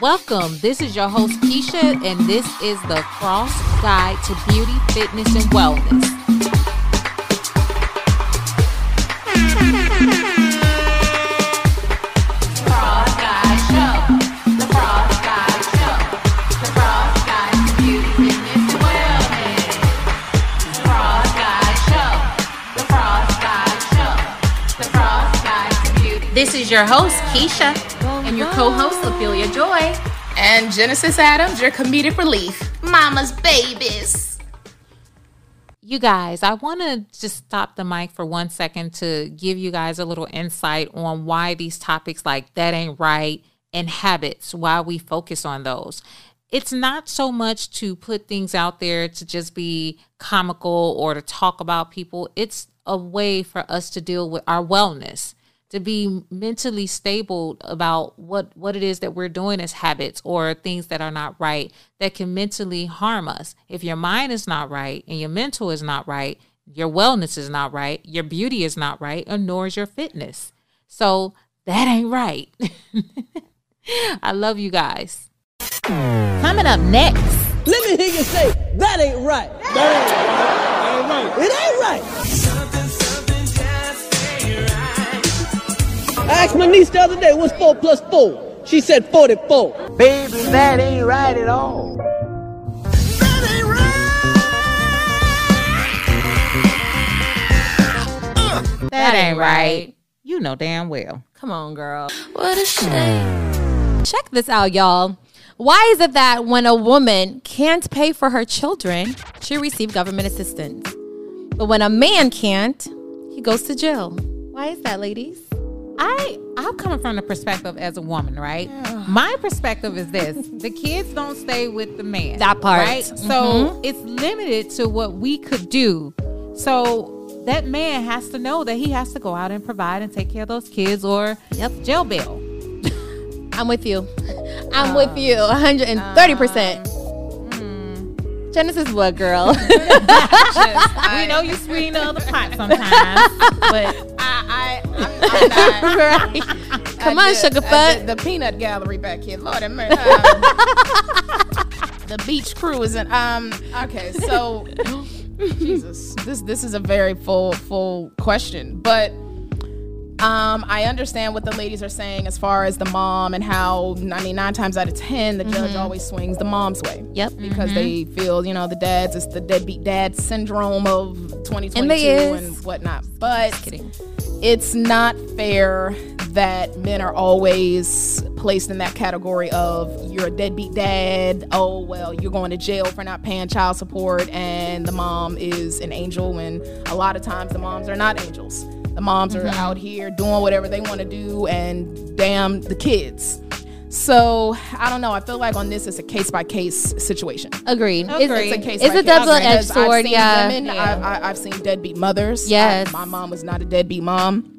Welcome. This is your host, Keisha, and this is The Frost Guide to Beauty, Fitness, and Wellness. This is your host, Keisha, and your co-host, Ophelia Joy. And Genesis Adams, your comedic relief. Mama's babies. You guys, I want to just stop the mic for 1 second to give you guys a little insight on why these topics like that ain't right and habits, why we focus on those. It's not so much to put things out there to just be comical or to talk about people. It's a way for us to deal with our wellness, to be mentally stable about what it is that we're doing as habits or things that are not right that can mentally harm us. If your mind is not right and your mental is not right, your wellness is not right, your beauty is not right, and nor is your fitness. So that ain't right. I love you guys. Coming up next. Let me hear you say, that ain't right. That ain't right. It ain't right. I asked my niece the other day, what's 4 + 4? She said 44. Baby, that ain't right at all. That ain't right. That ain't right. You know damn well. Come on, girl. What a shame. Check this out, y'all. Why is it that when a woman can't pay for her children, she receives government assistance? But when a man can't, he goes to jail. Why is that, ladies? I'm coming from the perspective as a woman, right? Yeah. My perspective is this. The kids don't stay with the man. That part. Right? Mm-hmm. So it's limited to what we could do. So that man has to know that he has to go out and provide and take care of those kids or jail bail. I'm with you. I'm with you 130%. Genesis, what, girl? We know you sweeten the other pot sometimes, but... I'm not. Right. Come on, sugar butt. The peanut gallery back here. Lord have mercy. The beach crew isn't. Okay, so Jesus, this is a very full question, but I understand what the ladies are saying as far as the mom and how 99 times out of 10 the judge always swings the mom's way. Yep, because they feel the dads. It's the deadbeat dad syndrome of 2022 and whatnot. But just kidding. It's not fair that men are always placed in that category of you're a deadbeat dad. Oh, well, you're going to jail for not paying child support, and the mom is an angel. And a lot of times the moms are not angels. The moms are out here doing whatever they want to do and damn the kids. So, I don't know. I feel like on this, it's a case-by-case situation. Agreed. It's a case-by-case. It's a double-edged sword, I've seen women. Yeah. I've seen deadbeat mothers. Yes. My mom was not a deadbeat mom.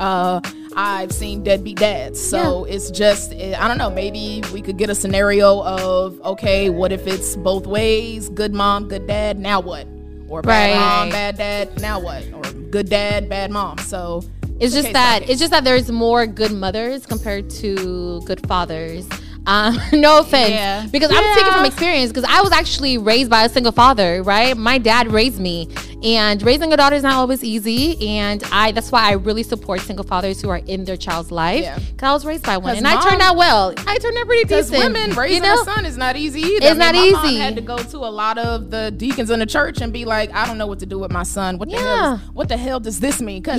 I've seen deadbeat dads. So, it's just, I don't know. Maybe we could get a scenario of, okay, what if it's both ways? Good mom, good dad, now what? Or bad mom, bad dad, now what? Or good dad, bad mom. So... It's just that there's more good mothers compared to good fathers. No offense, because I'm speaking from experience. Because I was actually raised by a single father, right? My dad raised me, and raising a daughter is not always easy. And that's why I really support single fathers who are in their child's life. Because I was raised by one, and I turned out well. I turned out pretty decent. Because women raising a son is not easy either. It's not easy. Mom had to go to a lot of the deacons in the church and be like, I don't know what to do with my son. What the hell does this mean? Because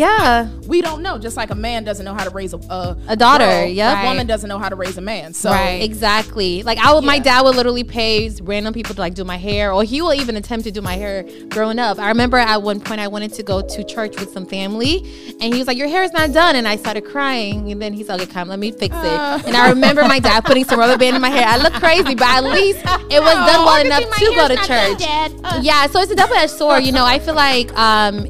we don't know. Just like a man doesn't know how to raise a daughter, a woman doesn't know how to raise a man. So. Right. Exactly. Like my dad would literally pay random people to do my hair, or he will even attempt to do my hair growing up. I remember remember at one point I wanted to go to church with some family, and he was like, your hair is not done. And I started crying. And then he's like, okay, come, let me fix it. And I remember my dad putting some rubber band in my hair. I look crazy, but at least it was done well enough to go to church. Yeah, so it's a double-edged sword. You know, I feel like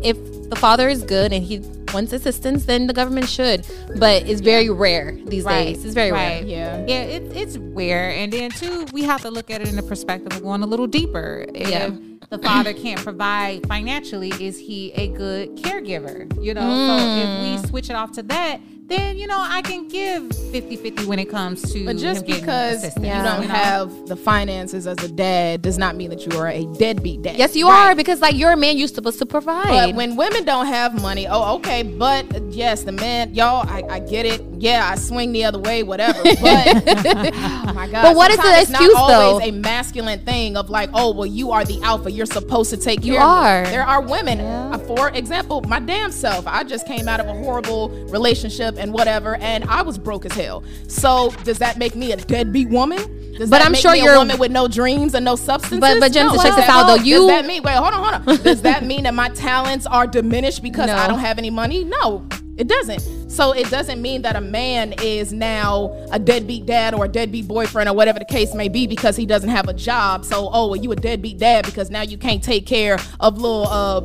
if the father is good and he wants assistance, then the government should. But it's very rare these days. It's very rare. Yeah, it's rare. And then, too, we have to look at it in the perspective of going a little deeper. If the father can't provide financially, is he a good caregiver? You know, so if we switch it off to that, then, you know, I can give 50-50 when it comes to... But just because you don't have the finances as a dad does not mean that you are a deadbeat dad. Yes, you are, because, like, you're a man, you're supposed to provide. But when women don't have money, oh, okay, but, yes, the man, y'all, I get it. Yeah, I swing the other way, whatever. But, oh, my God. But what is the excuse, though? It's not always a masculine thing of, like, oh, well, you are the alpha. You're supposed to take care of me. There are women. Yeah. For example, my damn self. I just came out of a horrible relationship and whatever, and I was broke as hell. So does that make me a deadbeat woman? Does but that I'm make sure me you're a woman with no dreams and no substance? But Genesis, check this out though. Does that mean? Wait, hold on. Does that mean that my talents are diminished because I don't have any money? No, it doesn't. So it doesn't mean that a man is now a deadbeat dad or a deadbeat boyfriend or whatever the case may be because he doesn't have a job. So, oh, well, you a deadbeat dad because now you can't take care of little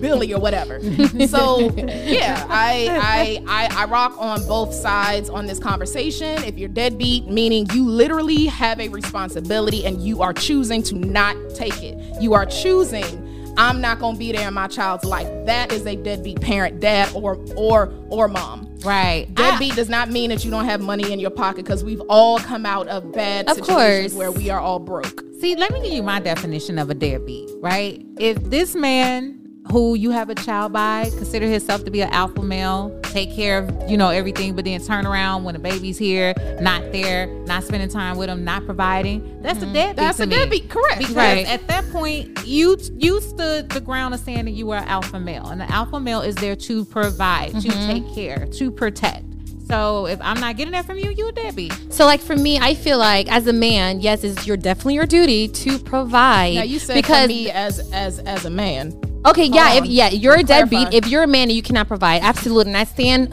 Billy or whatever. So, yeah, I rock on both sides on this conversation. If you're deadbeat, meaning you literally have a responsibility and you are choosing to not take it. You are choosing, I'm not going to be there in my child's life. That is a deadbeat parent, dad, or mom. Right. Deadbeat does not mean that you don't have money in your pocket, because we've all come out of bad situations where we are all broke. See, let me give you my definition of a deadbeat, right? If this man who you have a child by consider himself to be an alpha male, take care of, you know, everything, but then turn around when the baby's here, not there, not spending time with him, not providing, that's a deadbeat. That's a deadbeat, correct. Because at that point you stood the ground of saying that you were an alpha male, and the alpha male is there to provide, to take care, to protect. So if I'm not getting that from you, you a deadbeat. So, like, for me, I feel like as a man, yes, it's definitely your duty to provide. Now, you said because for me as a man. Okay, yeah, you're a deadbeat. If you're a man and you cannot provide, absolutely. And I stand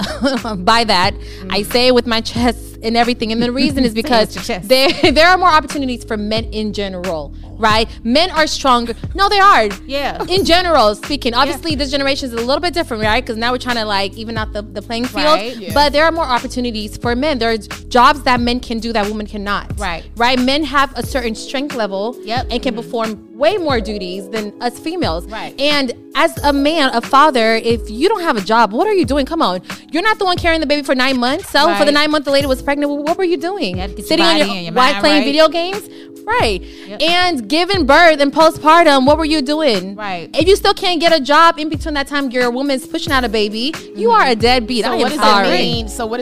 by that. I say it with my chest and everything. And the reason is because there are more opportunities for men in general, right? Men are stronger. No, they are. Yeah. In general, speaking. Obviously, this generation is a little bit different, right? Because now we're trying to, like, even out the playing field. Right, yeah. But there are more opportunities for men. There are jobs that men can do that women cannot. Right. Right? Men have a certain strength level and can perform way more duties than us females. Right. And as a man, a father, if you don't have a job, what are you doing? Come on. You're not the one carrying the baby for 9 months. So for the 9 month the lady was pregnant, what were you doing? You sitting on your wife playing video games? Right. Yep. And giving birth and postpartum, what were you doing? Right. If you still can't get a job in between that time, your woman's pushing out a baby, you are a deadbeat. So what does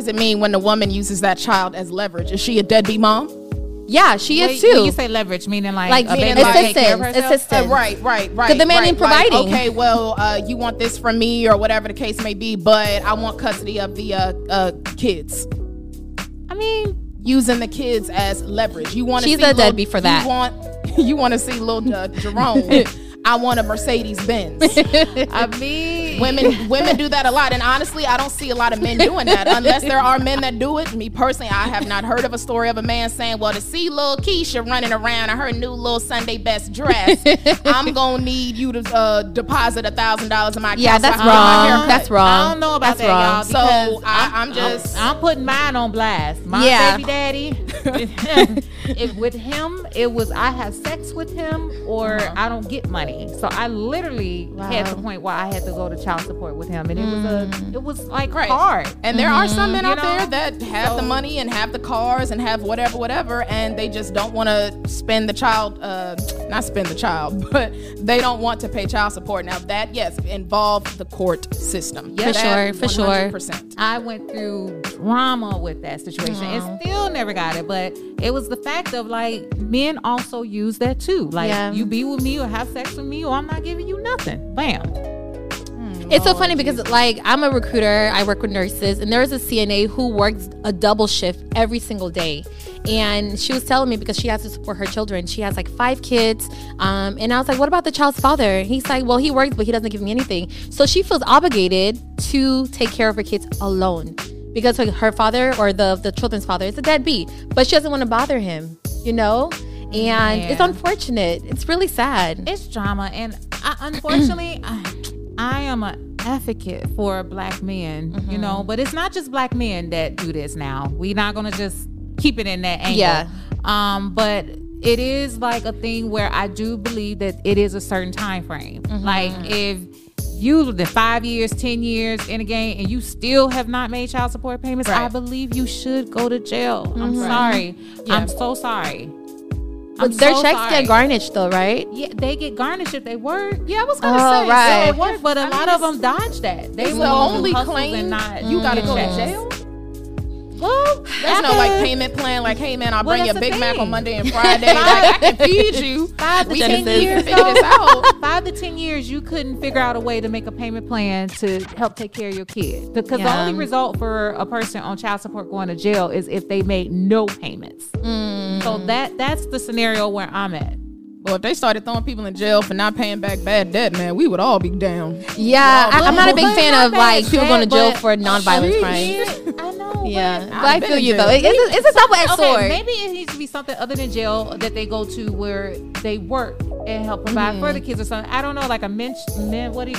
it mean when the woman uses that child as leverage? Is she a deadbeat mom? Yeah, she is too. When you say leverage, meaning like assistance. Right. Because the man ain't providing. Okay, well, you want this from me or whatever the case may be, but I want custody of the kids. I mean, using the kids as leverage. You want to see a deadbeat for that. You want to see little Jerome. I want a Mercedes Benz. I mean, women do that a lot, and honestly, I don't see a lot of men doing that, unless there are men that do it. Me personally, I have not heard of a story of a man saying, "Well, to see little Keisha running around in her new little Sunday best dress, I'm gonna need you to deposit $1,000 in my account." Yeah, that's wrong. That's wrong. I don't know about that, y'all. So I'm just I'm putting mine on blast. My baby daddy. With him, it was I have sex with him or I don't get money. So I literally had the point where I had to go to child support with him, and it was like hard. And there are some men out there that have the money and have the cars and have whatever, and they just don't want to spend the child, but they don't want to pay child support. Now that involved the court system. Yeah, for sure. 100%. I went through drama with that situation and still never got it, but it was the fact of, like, men also use that too. Like, you be with me or have sex with me or I'm not giving you nothing. Bam. It's so funny because, like, I'm a recruiter. I work with nurses, and there's a CNA who works a double shift every single day. And she was telling me, because she has to support her children, she has like 5 kids. And I was like, what about the child's father? He's like, well, he works, but he doesn't give me anything. So she feels obligated to take care of her kids alone, because her father, or the children's father, is a deadbeat, but she doesn't want to bother him, you know? And yeah, it's unfortunate. It's really sad. It's drama. And unfortunately, I am an advocate for black men, mm-hmm, you know, but it's not just black men that do this now. We're not going to just keep it in that angle. Yeah. But it is like a thing where I do believe that it is a certain time frame. Mm-hmm. Like if you the 5 years, 10 years in a game, and you still have not made child support payments, right, I believe you should go to jail. Mm-hmm. I'm sorry. Yeah. I'm so sorry. But their checks get garnished, though, right? Yeah, they get garnished if they work. Yeah, I was going to say, right, they work, but a lot of them dodge that. They will only claim you got to go to jail. Well, there's no like payment plan. Like, hey man, I'll bring you a Big Mac on Monday and Friday. Like, I can feed you. 5 to 10 years. Out. 5 to 10 years, you couldn't figure out a way to make a payment plan to help take care of your kid. Because the only result for a person on child support going to jail is if they made no payments. Mm. So that's the scenario where I'm at. Well, if they started throwing people in jail for not paying back bad debt, man, we would all be down. Yeah, I'm not a big fan of like people going to jail for nonviolent crimes. I know. Yeah, but I feel you though. It's a double-edged sword. Maybe it needs to be something other than jail that they go to where they work and help provide for the kids or something. I don't know, like a mentor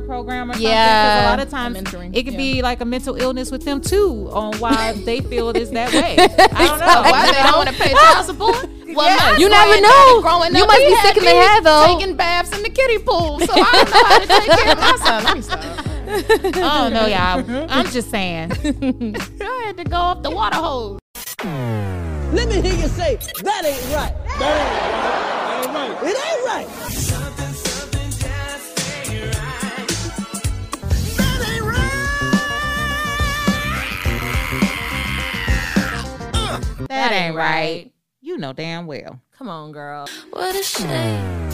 program or something. Yeah, because a lot of times it could be like a mental illness with them too on why they feel it is that way. I don't know why they don't want to pay child support. Well, yeah, you never know. You must be sick in the head though. Taking baths in the kiddie pool, so I don't know how to take care of my son. Let me stop. Oh no, y'all! I'm just saying. I had to go up the water hose. Let me hear you say that ain't right. That ain't right. It ain't right. Something just ain't right. That ain't right. That ain't right. You know damn well. Come on, girl. What a shame.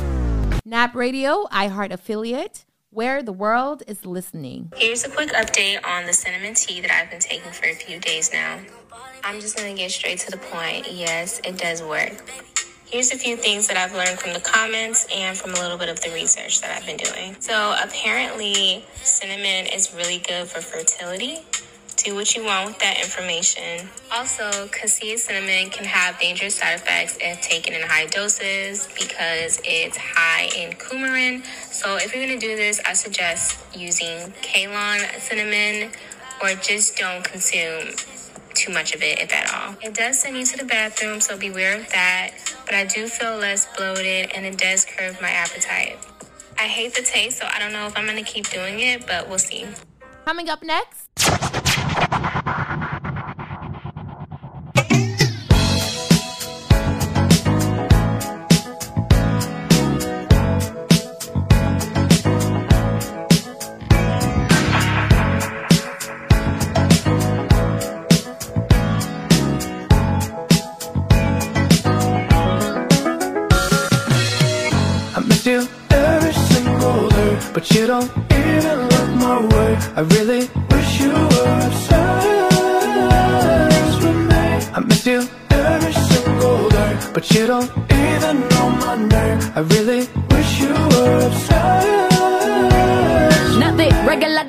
NAB Radio, iHeart affiliate, where the world is listening. Here's a quick update on the cinnamon tea that I've been taking for a few days now. I'm just going to get straight to the point. Yes, it does work. Here's a few things that I've learned from the comments and from a little bit of the research that I've been doing. So apparently, cinnamon is really good for fertility. Do what you want with that information. Also, cassia cinnamon can have dangerous side effects if taken in high doses because it's high in coumarin. So if you're going to do this, I suggest using Ceylon cinnamon, or just don't consume too much of it, if at all. It does send you to the bathroom, so beware of that. But I do feel less bloated, and it does curb my appetite. I hate the taste, so I don't know if I'm going to keep doing it, but we'll see. Coming up next... But you don't even look my way. I really wish you were obsessed with me. I miss you every single day. But you don't even know my name. I really wish you were obsessed. Nothing regular,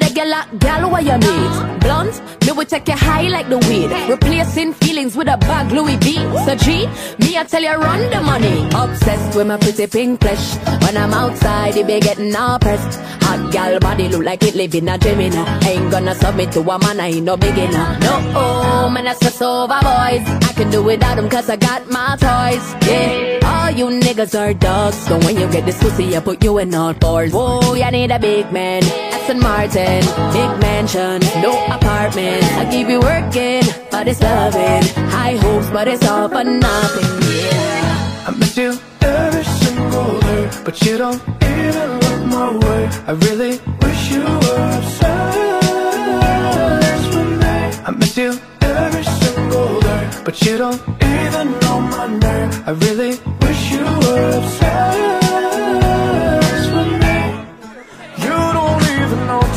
gal, what you need? Blunt, me will take you high like the weed. Replacing feelings with a bag, Louis V. So G, me I tell you run the money. Obsessed with my pretty pink flesh. When I'm outside, it be getting all pressed. Hot gal body look like it live in a dream. Ain't gonna submit to a man, I ain't no beginner. No, oh, man, I stress over boys. I can do without them cause I got my toys. Yeah, all you niggas are dogs. So when you get this pussy, I put you in all fours. Whoa, you need a big man. Aston Martin, big mansion, no apartment. I keep you working, but it's loving. High hopes, but it's all for nothing. Yeah, I miss you every single day. But you don't even look my way. I really wish you were obsessed with me. I miss you every single day. But you don't even know my name. I really wish you were obsessed with me. You don't even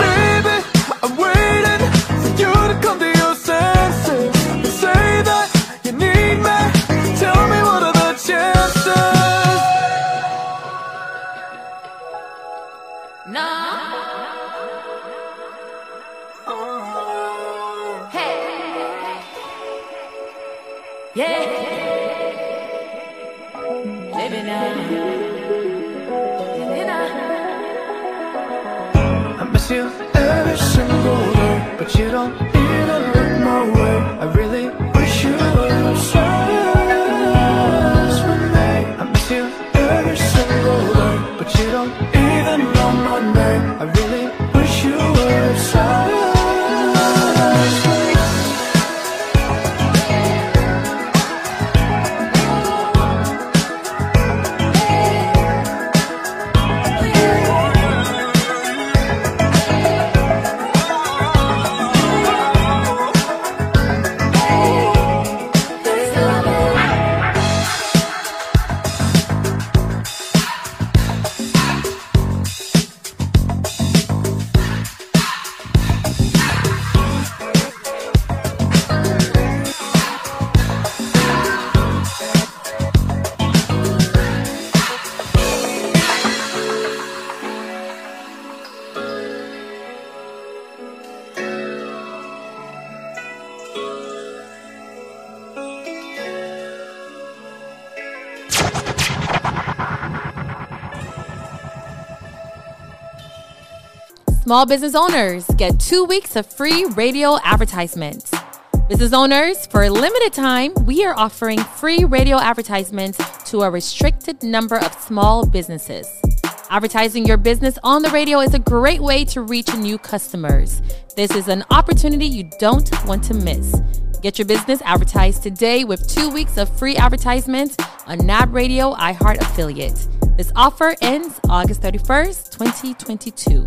Baby, I'm waiting for you to come to your senses and say that you need me. Tell me, what are the chances? Nah. Yeah, living on, living on. I miss you every single day, but you don't even look my way. I really wish you were serious with me. I miss you every single day, but you don't even know my name. I really wish you were serious. Small business owners get 2 weeks of free radio advertisements. Business owners, for a limited time, we are offering free radio advertisements to a restricted number of small businesses. Advertising your business on the radio is a great way to reach new customers. This is an opportunity you don't want to miss. Get your business advertised today with 2 weeks of free advertisements on NAB Radio iHeart affiliate. This offer ends August 31st, 2022.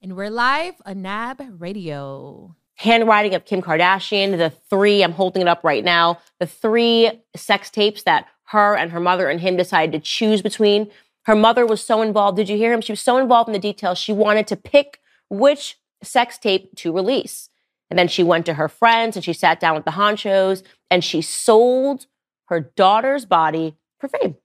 And we're live on NAB Radio. Handwriting of Kim Kardashian, I'm holding it up right now, the three sex tapes that her and her mother and him decided to choose between. Her mother was so involved. Did you hear him? She was so involved in the details. She wanted to pick which sex tape to release. And then she went to her friends and she sat down with the honchos and she sold her daughter's body for fame.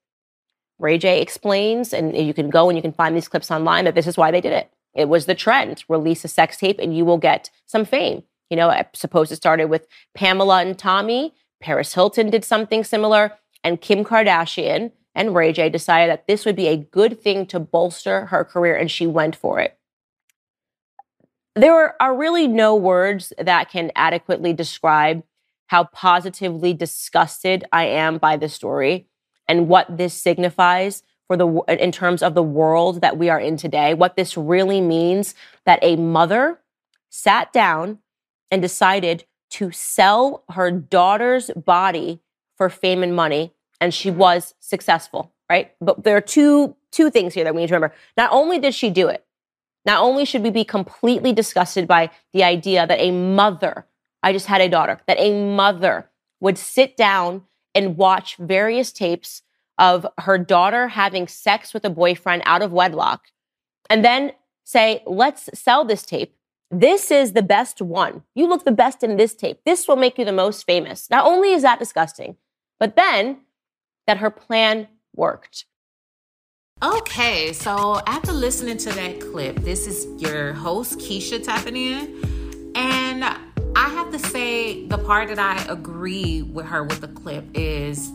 Ray J explains, and you can go and you can find these clips online, that this is why they did it. It was the trend. Release a sex tape and you will get some fame. You know, I suppose it started with Pamela and Tommy. Paris Hilton did something similar. And Kim Kardashian and Ray J decided that this would be a good thing to bolster her career, and she went for it. There are really no words that can adequately describe how positively disgusted I am by this story and what this signifies in terms of the world that we are in today, what this really means, that a mother sat down and decided to sell her daughter's body for fame and money, and she was successful, right? But there are two things here that we need to remember. Not only did she do it, not only should we be completely disgusted by the idea that a mother, I just had a daughter, that a mother would sit down and watch various tapes of her daughter having sex with a boyfriend out of wedlock, and then say, let's sell this tape. This is the best one. You look the best in this tape. This will make you the most famous. Not only is that disgusting, but then that her plan worked. Okay, so after listening to that clip, this is your host, Keisha, tapping in. And I have to say the part that I agree with her with the clip is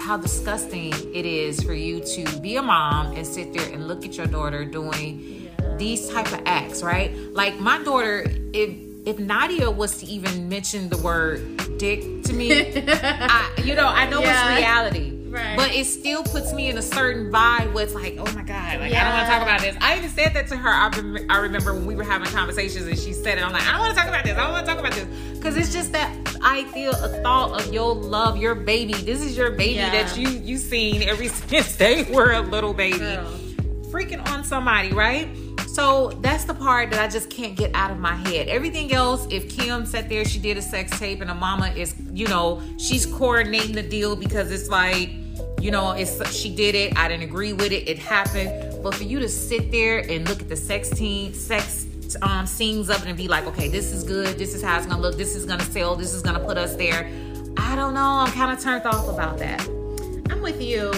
how disgusting it is for you to be a mom and sit there and look at your daughter doing these type of acts, right? Like my daughter, if Nadia was to even mention the word dick to me, I know it's reality. Right. But it still puts me in a certain vibe where it's like, oh my God, like I don't want to talk about this. I even said that to her. I remember when we were having conversations and she said it. I'm like, I don't want to talk about this. I don't want to talk about this. Because it's just that idea, a thought of your love, your baby. This is your baby that you seen ever since they were a little baby. Girl. Freaking on somebody, right? So that's the part that I just can't get out of my head. Everything else, if Kim sat there, she did a sex tape, and her mama is, she's coordinating the deal because it's like, she did it. I didn't agree with it. It happened. But for you to sit there and look at the sex scenes of it and be like, okay, this is good. This is how it's going to look. This is going to sell. This is going to put us there. I don't know. I'm kind of turned off about that. I'm with you.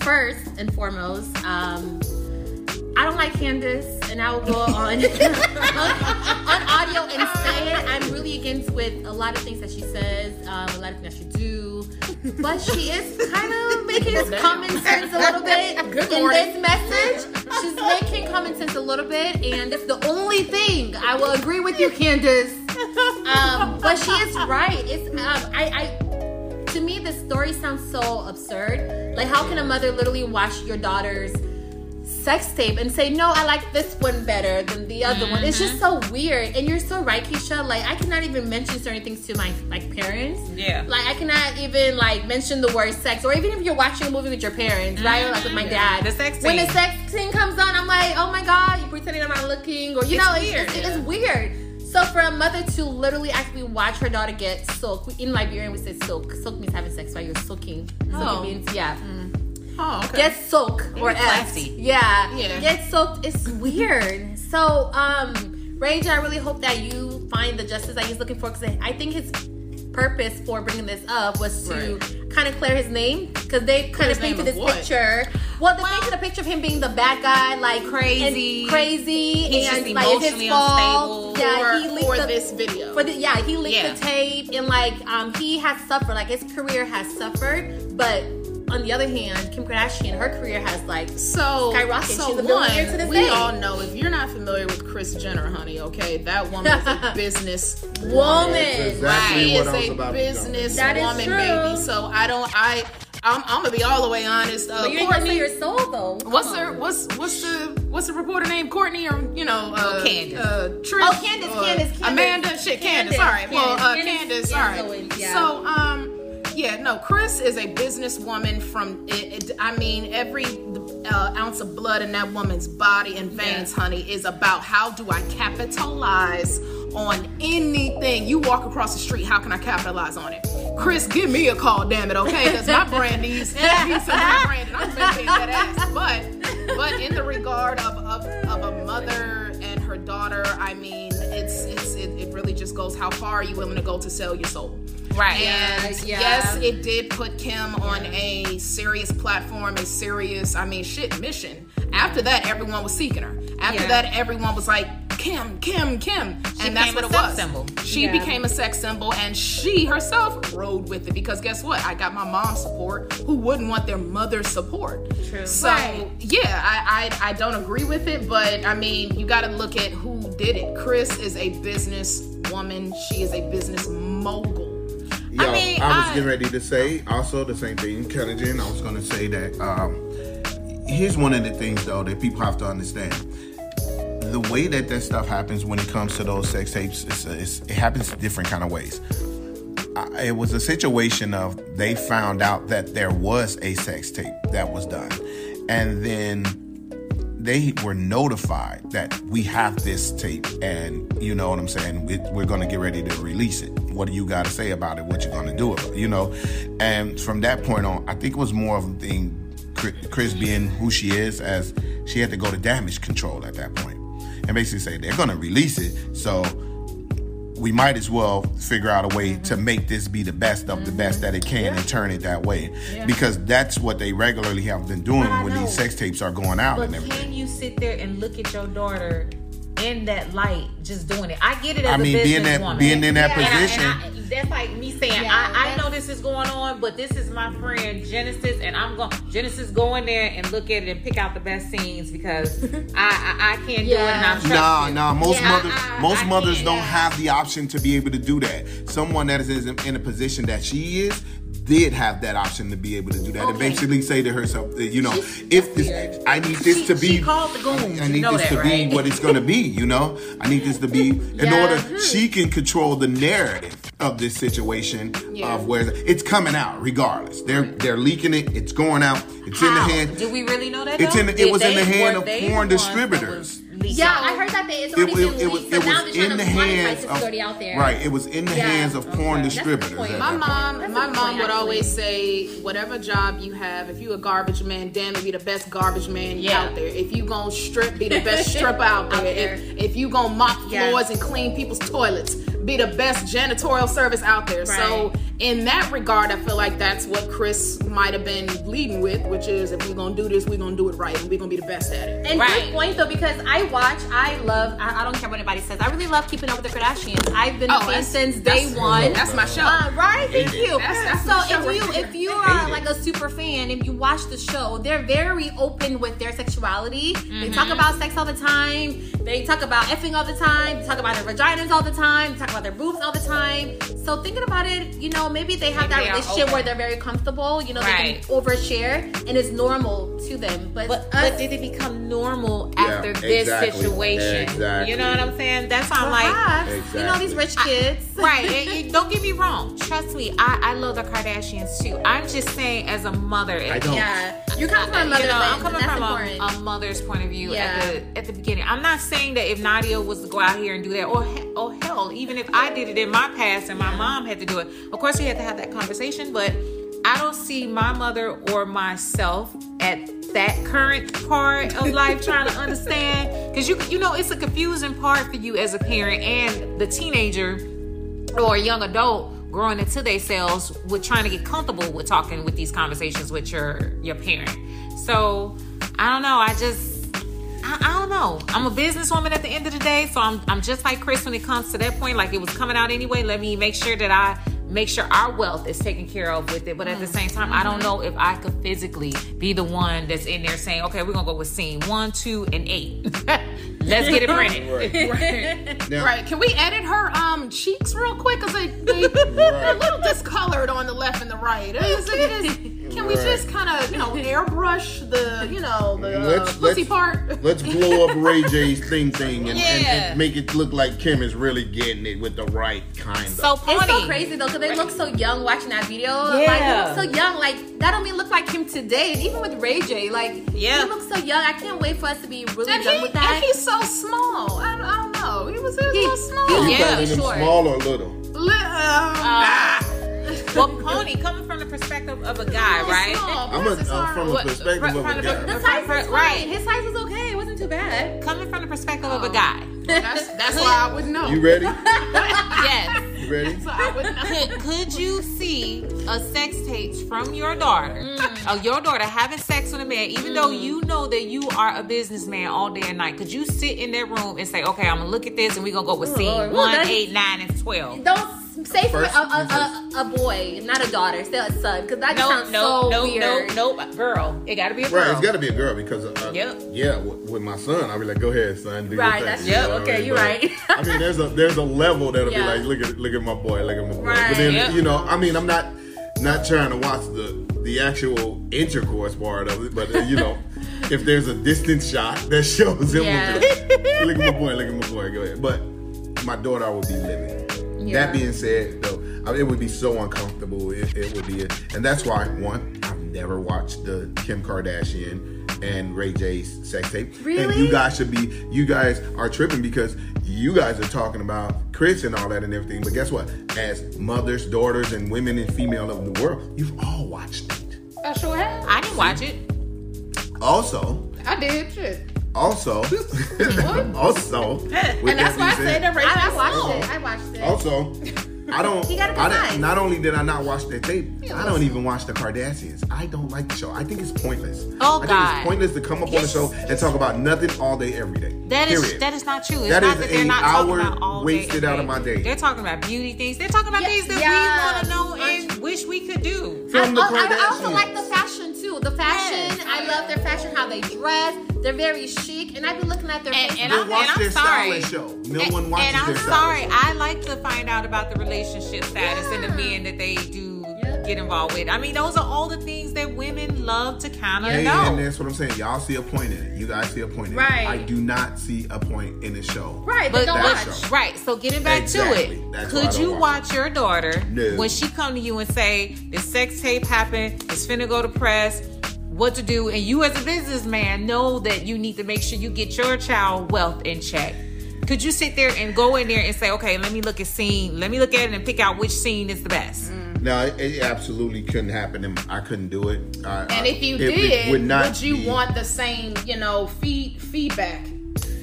First and foremost, I don't like Candace, and I will go on audio and say it. I'm really against with a lot of things that she says, a lot of things that she do, but she is kind of making common sense a little bit in this message. She's making common sense a little bit, and it's the only thing I will agree with you, Candace. But she is right. It's to me, the story sounds so absurd. Like, how can a mother literally watch your daughter's sex tape and say, no, I like this one better than the other one? It's just so weird. And you're so right, Keisha. Like, I cannot even mention certain things to my parents. Yeah. Like, I cannot even mention the word sex, or even if you're watching a movie with your parents, right? Or like with my dad. The sex scene. When the sex scene comes on, I'm like, oh my God, you're pretending I'm not looking, or weird. It's weird. So for a mother to literally actually watch her daughter get soaked, in Liberian we say soak. Soak means having sex while you're soaking. Oh. Soak means, yeah. Mm. Oh, okay. Get soaked or else. Yeah. Get soaked. It's weird. So, Ray J, I really hope that you find the justice that he's looking for, because I think his purpose for bringing this up was to kind of clear his name, because they kind of painted this picture. Well, they painted a picture of him being the bad guy, like crazy, he's and just like his fault. Yeah, for this video. He leaked the tape, and he has suffered. Like, his career has suffered, but on the other hand, Kim Kardashian, her career has skyrocketed. So she's a billionaire to this day. We all know, if you're not familiar with Kris Jenner, honey, okay, that woman is a business woman. Exactly, she is a business woman, baby. So I'm gonna be all the way honest. But you didn't say your soul though. What's the reporter name? Courtney, or Candace. Trish. Oh, Candace. Amanda. Shit, Candace. All right. Well, Candace. All right. So yeah, no, Kris is a businesswoman from, every ounce of blood in that woman's body and veins, honey, is about, how do I capitalize on anything? You walk across the street, how can I capitalize on it? Kris, give me a call, damn it, okay? Because my brand needs some more brand, and I'm making that ass. But in the regard of a mother and her daughter, I mean, it really just goes, how far are you willing to go to sell your soul? Right. And yes, it did put Kim on a serious platform, a serious, mission. After that, everyone was seeking her. After that, everyone was like, Kim. She and that's what it was. Symbol. She became a sex symbol, and she herself rode with it, because guess what? I got my mom's support. Who wouldn't want their mother's support? True. So I don't agree with it, but you got to look at who did it. Kris is a business woman. She is a business mogul. Yo, I was getting ready to say also the same thing, Kelly Jen. I was going to say that here's one of the things, though, that people have to understand. The way that stuff happens when it comes to those sex tapes, it happens different kind of ways. It was a situation of, they found out that there was a sex tape that was done, and then they were notified that we have this tape, and you know what I'm saying, we're going to get ready to release it. What do you got to say about it? What you going to do about it? And from that point on, I think it was more of a thing, Kris being who she is, as she had to go to damage control at that point and basically say, they're going to release it, so we might as well figure out a way to make this be the best of the best that it can, and turn it that way, because that's what they regularly have been doing when these sex tapes are going out and everything. But can you sit there and look at your daughter in that light, just doing it? I get it. Being in that position. And that's like me saying, I know this is going on, but this is my friend Genesis, and I'm going. Genesis, go in there and look at it and pick out the best scenes, because I can't do it. And I'm trusting. Nah. Most mothers don't have the option to be able to do that. Someone that is in a position that she is, did have that option to be able to do that, and basically say to herself, I need this to be what it's going to be, I need this to be, in order she can control the narrative of this situation of where it's coming out regardless. They're leaking it. It's going out. It's in the hand. Do we really know that? It was in the hand of foreign distributors. Yeah, I heard that it's already been leaked. So now they're trying to quantify security out there. Right. It was in the hands of foreign distributors. My mom would always say, whatever job you have, if you a garbage man, damn, be the best garbage man out there. If you gonna strip, be the best stripper out there. If you gonna mop floors and clean people's toilets, be the best janitorial service out there. Right. So in that regard, I feel like that's what Kris might have been leading with, which is if we're going to do this, we're going to do it right. And we're going to be the best at it. And good point, though, because I don't care what anybody says. I really love Keeping Up with the Kardashians. I've been a fan since day one. That's my show. Right? Thank you. So if you are like a super fan and you watch the show, they're very open with their sexuality. Mm-hmm. They talk about sex all the time. They talk about effing all the time. They talk about their vaginas all the time. They talk about their boobs all the time. So thinking about it, you know, maybe they have that relationship where they're very comfortable. You know, they can overshare and it's normal to them. But did it become normal after this situation? Exactly. You know what I'm saying? That's why I'm like, you know, these rich kids. Don't get me wrong. Trust me, I love the Kardashians too. I'm just saying, as a mother, you come from a mother's I'm coming from a mother's point of view at the beginning. I'm not saying that if Nadia was to go out here and do that, or hell, even if I did it in my past and my mom had to do it, of course we had to have that conversation. But I don't see my mother or myself at that current part of life trying to understand, because you know it's a confusing part for you as a parent and the teenager or young adult growing into themselves with trying to get comfortable with talking with these conversations with your parent. So I don't know. I don't know. I'm a businesswoman at the end of the day, so I'm just like Kris when it comes to that point. Like, it was coming out anyway. Let me make sure that our wealth is taken care of with it. But at the same time, I don't know if I could physically be the one that's in there saying, okay, we're going to go with scene 1, 2, and 8. Let's get it printed. Right. Now, can we edit her cheeks real quick? Because they're a little discolored on the left and the right. Can we just kind of, airbrush the, pussy part? Let's blow up Ray J's thing and make it look like Kim is really getting it with the right kind of. So funny. It's so crazy though, because they look so young watching that video. Yeah. Like, they look so young. Like, that don't mean look like Kim today. And even with Ray J, he looks so young. I can't wait for us to be really done with that. And he's so small. I don't know. He was so small. He was small or little? Well, Pony, coming from the perspective of a guy, right? The size was right. His size was okay. It wasn't too bad. Coming from the perspective of a guy. That's why I wouldn't know. You ready? Yes. You ready? So I wouldn't know. Could you see a sex tape from your daughter, of your daughter having sex with a man, even though you know that you are a businessman all day and night? Could you sit in that room and say, okay, I'm going to look at this and we're going to go with scene 1, 8, 9, and 12? Say for a boy, not a daughter. Say a son, because that sounds so weird. No, girl. It got to be a girl. Right, it's got to be a girl because, with my son, I'll be like, go ahead, son. Do right, that's true. Okay, you're right. I mean, there's a level that'll be like, look at my boy, look at my boy. Right. But then, I mean, I'm not trying to watch the actual intercourse part of it, but if there's a distance shot that shows him, look at my boy, look at my boy, go ahead. But my daughter, I will be living. Yeah. That being said, though, it would be so uncomfortable. It would be, and that's why I've never watched the Kim Kardashian and Ray J's sex tape. Really? And you guys are tripping because you guys are talking about Kris and all that and everything. But guess what? As mothers, daughters, and women and female of the world, you've all watched it. I sure have. I didn't watch it. Also, I did too. And that's why I said that Rachel. I watched it. Also, I don't. Not only did I not watch that tape, I don't even watch the Kardashians. I don't like the show. I think it's pointless. I think it's pointless to come up on the show and talk about nothing all day, every day. That is not true. It's that not is that they're not talking about all wasted day, out of my day. They're talking about beauty things. They're talking about things that we want to know and wish we could do. I also like the fashion too. The fashion. I love their fashion, how they dress. They're very chic, and I've been looking at their face. No one watches their styling show. I like to find out about the relationship status and the men that they do get involved with. I mean, those are all the things that women love to kind of know. And that's what I'm saying. Y'all see a point in it. You guys see a point in it. I do not see a point in the show. Right, but don't watch. Right, so getting back to it. That's could you watch your daughter when she come to you and say, this sex tape happened, it's finna go to press, what to do? And you as a businessman know that you need to make sure you get your child wealth in check. Could you sit there and go in there and say, okay, let me look at scene, let me look at it and pick out which scene is the best? No, it absolutely couldn't happen, and I couldn't do it. And if you did, would you want the same, feedback?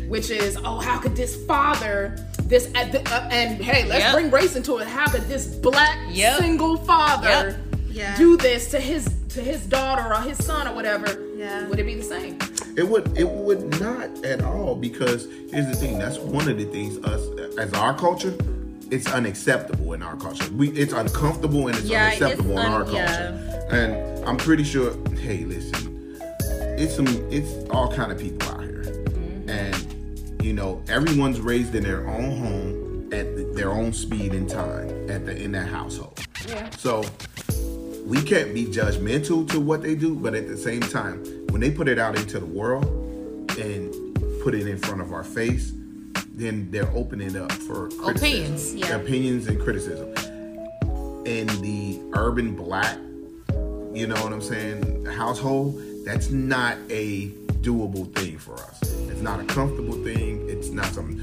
Which is, how could this father, and hey, let's bring race into it. How could this black single father do this to his daughter or his son or whatever? Yeah. Would it be the same? It would not at all, because here's the thing. That's one of the things us as our culture. It's unacceptable in our culture. It's uncomfortable and it's unacceptable in our culture. Yeah. And I'm pretty sure. Hey, listen, it's all kind of people out here, and everyone's raised in their own home at their own speed and time in that household. Yeah. So we can't be judgmental to what they do, but at the same time, when they put it out into the world and put it in front of our face, then they're opening up for opinions, opinions and criticism. In the urban black, household, that's not a doable thing for us. It's not a comfortable thing. It's not something.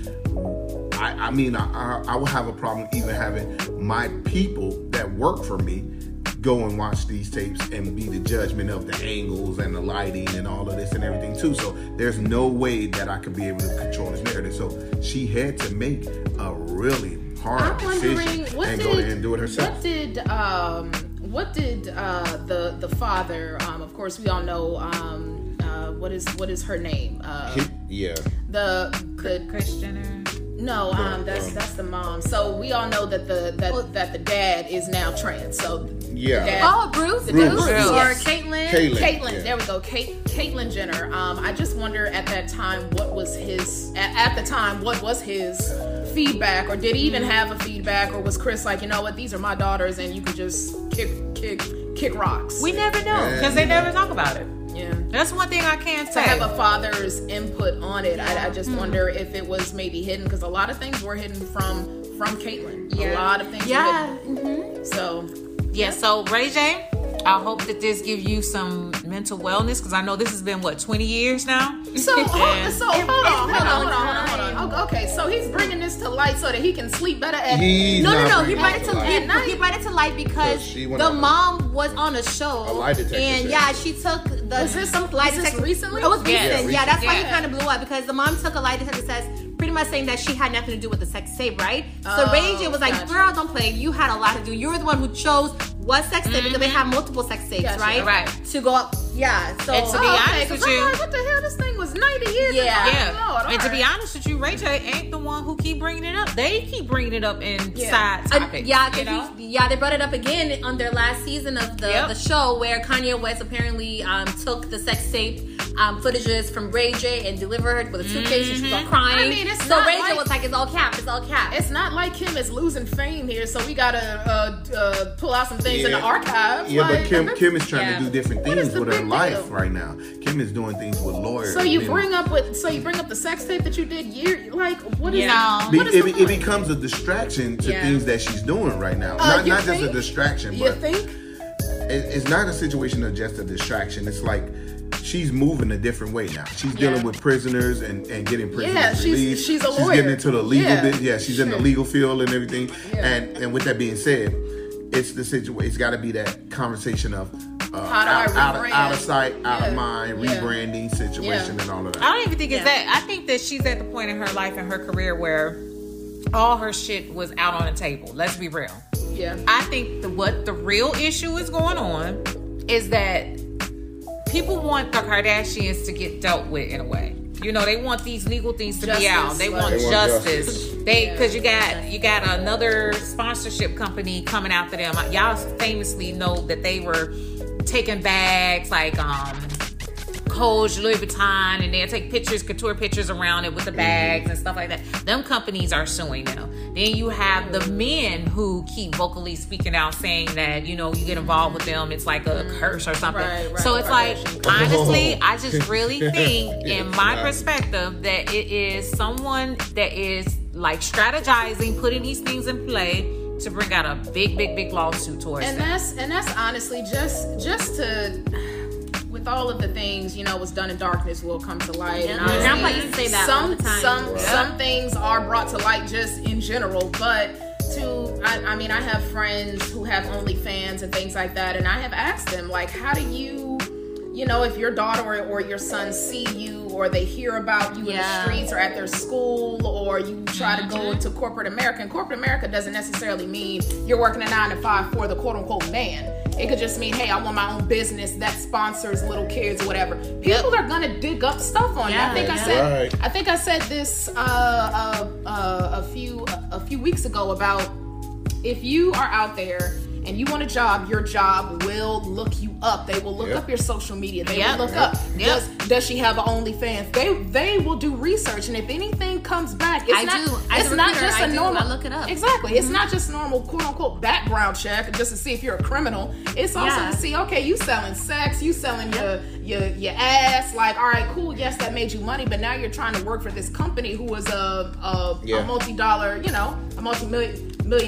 I mean, I would have a problem even having my people that work for me go and watch these tapes and be the judgment of the angles and the lighting and all of this and everything too. So there's no way that I could be able to control this narrative. So she had to make a really hard decision and go ahead and do it herself. What did the father? Of course, we all know. What is her name? The Kris Jenner. No, that's the mom. So we all know that the dad is now trans. So Bruce. Yes. Or Caitlyn. Yeah. There we go. Caitlyn Jenner. I just wonder at that time what was his feedback, or did he even have a feedback, or was Kris like, you know what, these are my daughters, and you can just kick rocks. We never know because they never talk about it. Yeah. That's one thing I can't say. To have a father's input on it, I just wonder if it was maybe hidden, because a lot of things were hidden from Caitlyn. Yeah. A lot of things were hidden. Mm-hmm. So Ray J, I hope that this gives you some mental wellness, because I know this has been, 20 years now? Hold on. Okay, so he's bringing this to light so that he can sleep better at night. No, he brought it to light. He brought it to light because the mom was on a show. A lie detector. And she took some lie detector. Recently? It was recent. Yeah, that's why he kind of blew up, because the mom took a lie detector that says, pretty much saying that she had nothing to do with the sex tape, right? So Ray J was like, girl, don't play. You had a lot to do. You were the one who chose one sex tape, because they have multiple sex tapes, right? Right. To go up. Yeah. So, and to be honest with you. What the hell? This thing was 90 years ago. Yeah. Lord, and to be honest with you, Ray J ain't the one who keep bringing it up. They keep bringing it up in side topics. They brought it up again on their last season of the show, where Kanye West apparently took the sex tape footages from Ray J and delivered her with a suitcase, and she was all crying. I mean, Ray J was like, it's all cap, it's all cap. It's not like Kim is losing fame here, so we gotta pull out some things in the archives. Yeah, but Kim is trying to do different things with her life right now. Kim is doing things with lawyers. So you bring up the sex tape that you did what is that? It becomes a distraction to things that she's doing right now. Not just a distraction, but you think? It's not a situation of just a distraction. It's like she's moving a different way now. She's dealing with prisoners and getting prisoners released. She's a lawyer. She's getting into the legal bit. Yeah, she's in the legal field and everything. Yeah. And with that being said, it's the situation. It's got to be that conversation of out of sight, out of mind, rebranding situation and all of that. I don't even think it's that. I think that she's at the point in her life and her career where all her shit was out on the table. Let's be real. Yeah. I think what the real issue is going on is that people want the Kardashians to get dealt with in a way. They want these legal things to be out. They want justice. Because you got another sponsorship company coming after them. Y'all famously know that they were taking bags like holds Louis Vuitton, and they'll take pictures, couture pictures around it with the bags and stuff like that. Them companies are suing now. Then you have the men who keep vocally speaking out saying that, you know, you get involved with them, it's like a curse or something. Right, so it's like, honestly, I just really think, in my perspective, that it is someone that is like strategizing, putting these things in play to bring out a big lawsuit towards them. And that's honestly just to, with all of the things, you know, what's done in darkness will come to light. Yeah. And honestly, I'm like, you say that all the time. Some things are brought to light just in general, but I mean, I have friends who have OnlyFans and things like that, and I have asked them, like, how do you know, if your daughter or your son see you or they hear about you in the streets or at their school, or you try to go into corporate America, and corporate America doesn't necessarily mean you're working a 9-to-5 for the quote-unquote man. It could just mean, hey, I want my own business that sponsors little kids, whatever. People are gonna dig up stuff on you. I think I said this a few weeks ago about, if you are out there and you want a job, your job will look you up. They will look up your social media. They will look up. Does she have an OnlyFans? They will do research, and if anything comes back, it's not just a normal. I look it up. Exactly. It's not just normal quote unquote background check just to see if you're a criminal. It's also to see, okay, you selling sex, you selling your ass. Like, all right, cool. Yes, that made you money, but now you're trying to work for this company who is a multi-million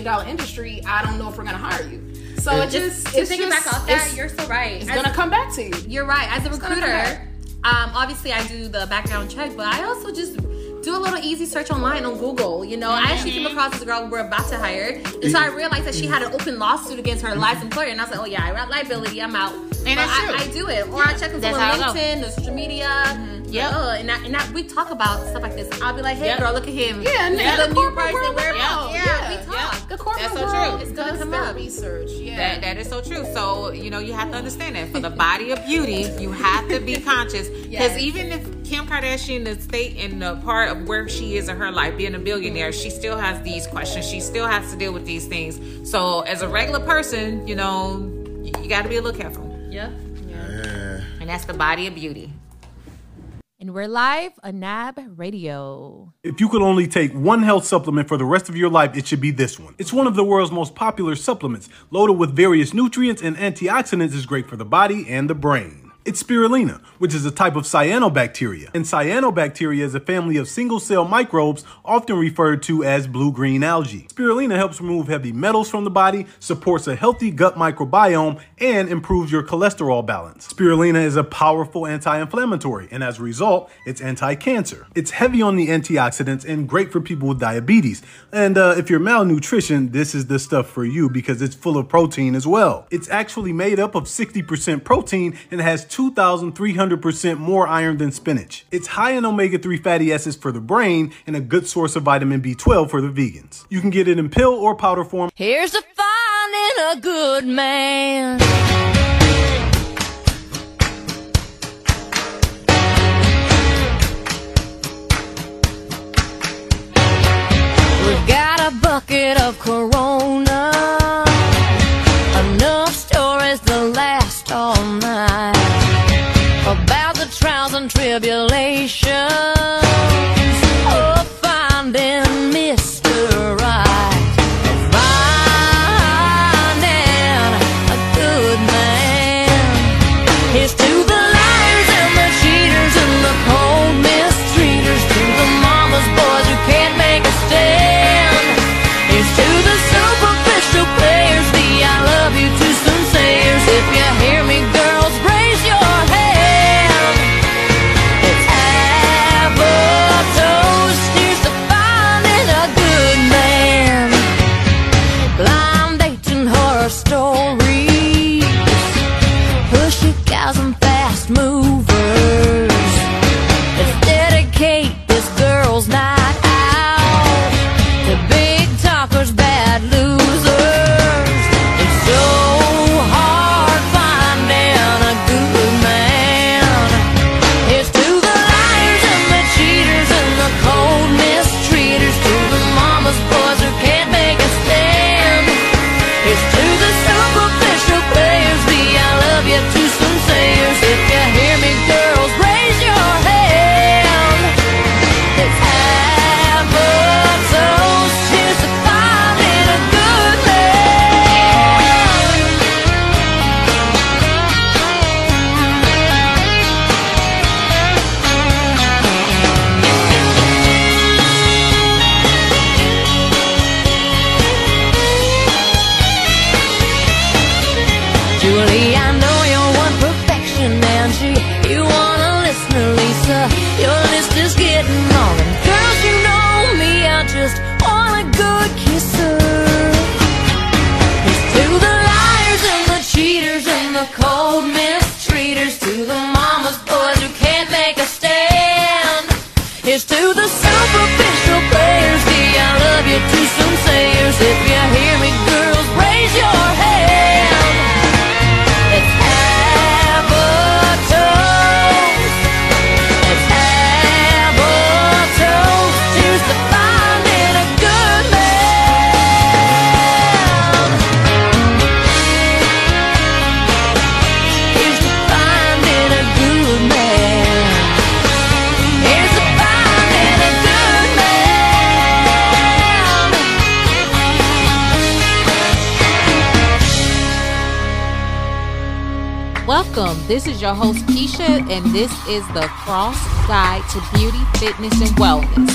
dollar industry. I don't know if we're gonna hire you. So it's just back off that, you're so right. It's gonna come back to you. You're right. As a recruiter, obviously I do the background check, but I also just do a little easy search online on Google. You know, I actually came across this girl we're about to hire, and so I realized that she had an open lawsuit against her last employer, and I was like, oh yeah, I wrap liability, I'm out. And I do it, or I check them on LinkedIn, the social media. And we talk about stuff like this. I'll be like, hey girl, look at him. Yeah, and the new person, where about? Yeah, we talk. The corporate world is gonna come up. Research. Yeah, that is so true. So you know, you have to understand that for the body of beauty, you have to be conscious, because even if Kim Kardashian, the state and the part of where she is in her life, being a billionaire, she still has these questions. She still has to deal with these things. So as a regular person, you know, you got to be a little careful. Yeah. And that's the body of beauty. And we're live on NAB Radio. If you could only take one health supplement for the rest of your life, it should be this one. It's one of the world's most popular supplements. Loaded with various nutrients and antioxidants, is great for the body and the brain. It's spirulina, which is a type of cyanobacteria. And cyanobacteria is a family of single-cell microbes, often referred to as blue-green algae. Spirulina helps remove heavy metals from the body, supports a healthy gut microbiome, and improves your cholesterol balance. Spirulina is a powerful anti-inflammatory, and as a result, it's anti-cancer. It's heavy on the antioxidants and great for people with diabetes. And if you're malnutrition, this is the stuff for you, because it's full of protein as well. It's actually made up of 60% protein and has 2,300% more iron than spinach. It's high in omega-3 fatty acids for the brain and a good source of vitamin B12 for the vegans. You can get it in pill or powder form. Here's a finding a good man. We've got a bucket of Corona. Enough stories to last all night. About the trials and tribulations of finding Mr. Right, finding a good man. Here's to the liars and the cheaters and the cold mistreaters, to the mama's boys who can't make a stand. Here's to the the cold mistreaters, to the mama's boys who can't make a stand. It's to the superficial players, the I love you too soon sayers. If you hear me, girls, raise your hand. It's avatars. It's avatars. Here's the finding a good man. Here's the finding a good man. Here's the finding a good man. Welcome. This is your host, Keisha, and this is The Frost Guide to Beauty, Fitness, and Wellness.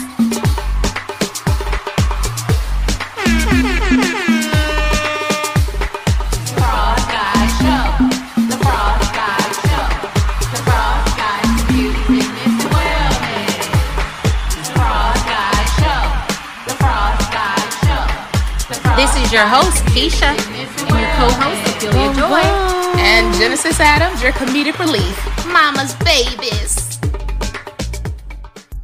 Frost Guide Show. The Frost Guide Show. The Frost Guide to Beauty, Fitness, and Wellness. The Frost Guide Show. The Frost Guide Show. The Frost This is your host, Keisha, and your co-host, Ophelia Joy. And Genesis Adams, your comedic relief. Mama's babies.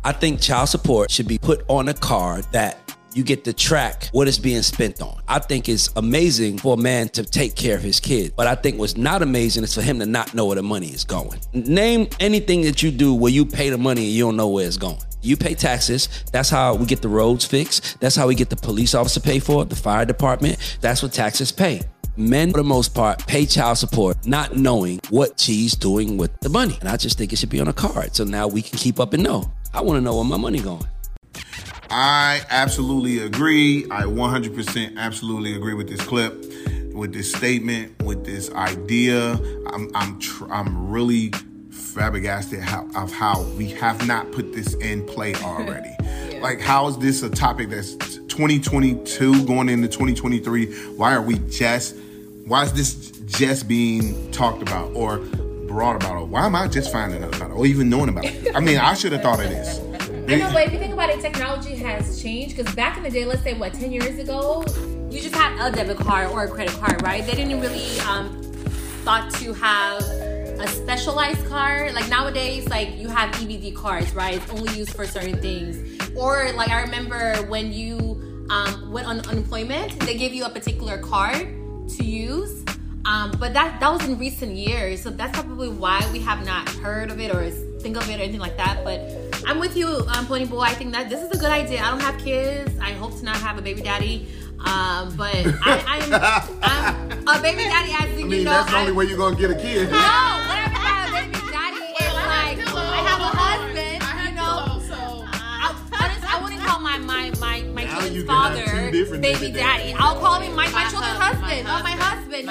I think child support should be put on a card that you get to track what it's being spent on. I think it's amazing for a man to take care of his kids, but I think what's not amazing is for him to not know where the money is going. Name anything that you do where you pay the money and you don't know where it's going. You pay taxes. That's how we get the roads fixed. That's how we get the police officer paid for it, the fire department. That's what taxes pay. Men, for the most part, pay child support not knowing what she's doing with the money. And I just think it should be on a card so now we can keep up and know. I want to know where my money going. I absolutely agree. I 100% absolutely agree with this clip, with this statement, with this idea. I'm really flabbergasted of how we have not put this in play already. Yeah. Like, how is this a topic that's 2022 going into 2023? Why is this just being talked about or brought about? Or why am I just finding out about it or even knowing about it? I mean, I should have thought of this. I know, but if you think about it, technology has changed. Because back in the day, let's say, 10 years ago, you just had a debit card or a credit card, right? They didn't really thought to have a specialized card. Like nowadays, like you have EBV cards, right? It's only used for certain things. Or like I remember when you went on unemployment, they gave you a particular card to use. But that was in recent years. So that's probably why we have not heard of it or think of it or anything like that. But I'm with you, Pony Boy. I think that this is a good idea. I don't have kids. I hope to not have a baby daddy. But I'm a baby daddy, as you know. I mean, that's the only way you're going to get a kid. No, what if I have a baby daddy and like I have a husband, you know? So I wouldn't call my children's father baby daddy. I'll call him my children's husband. Oh, my husband,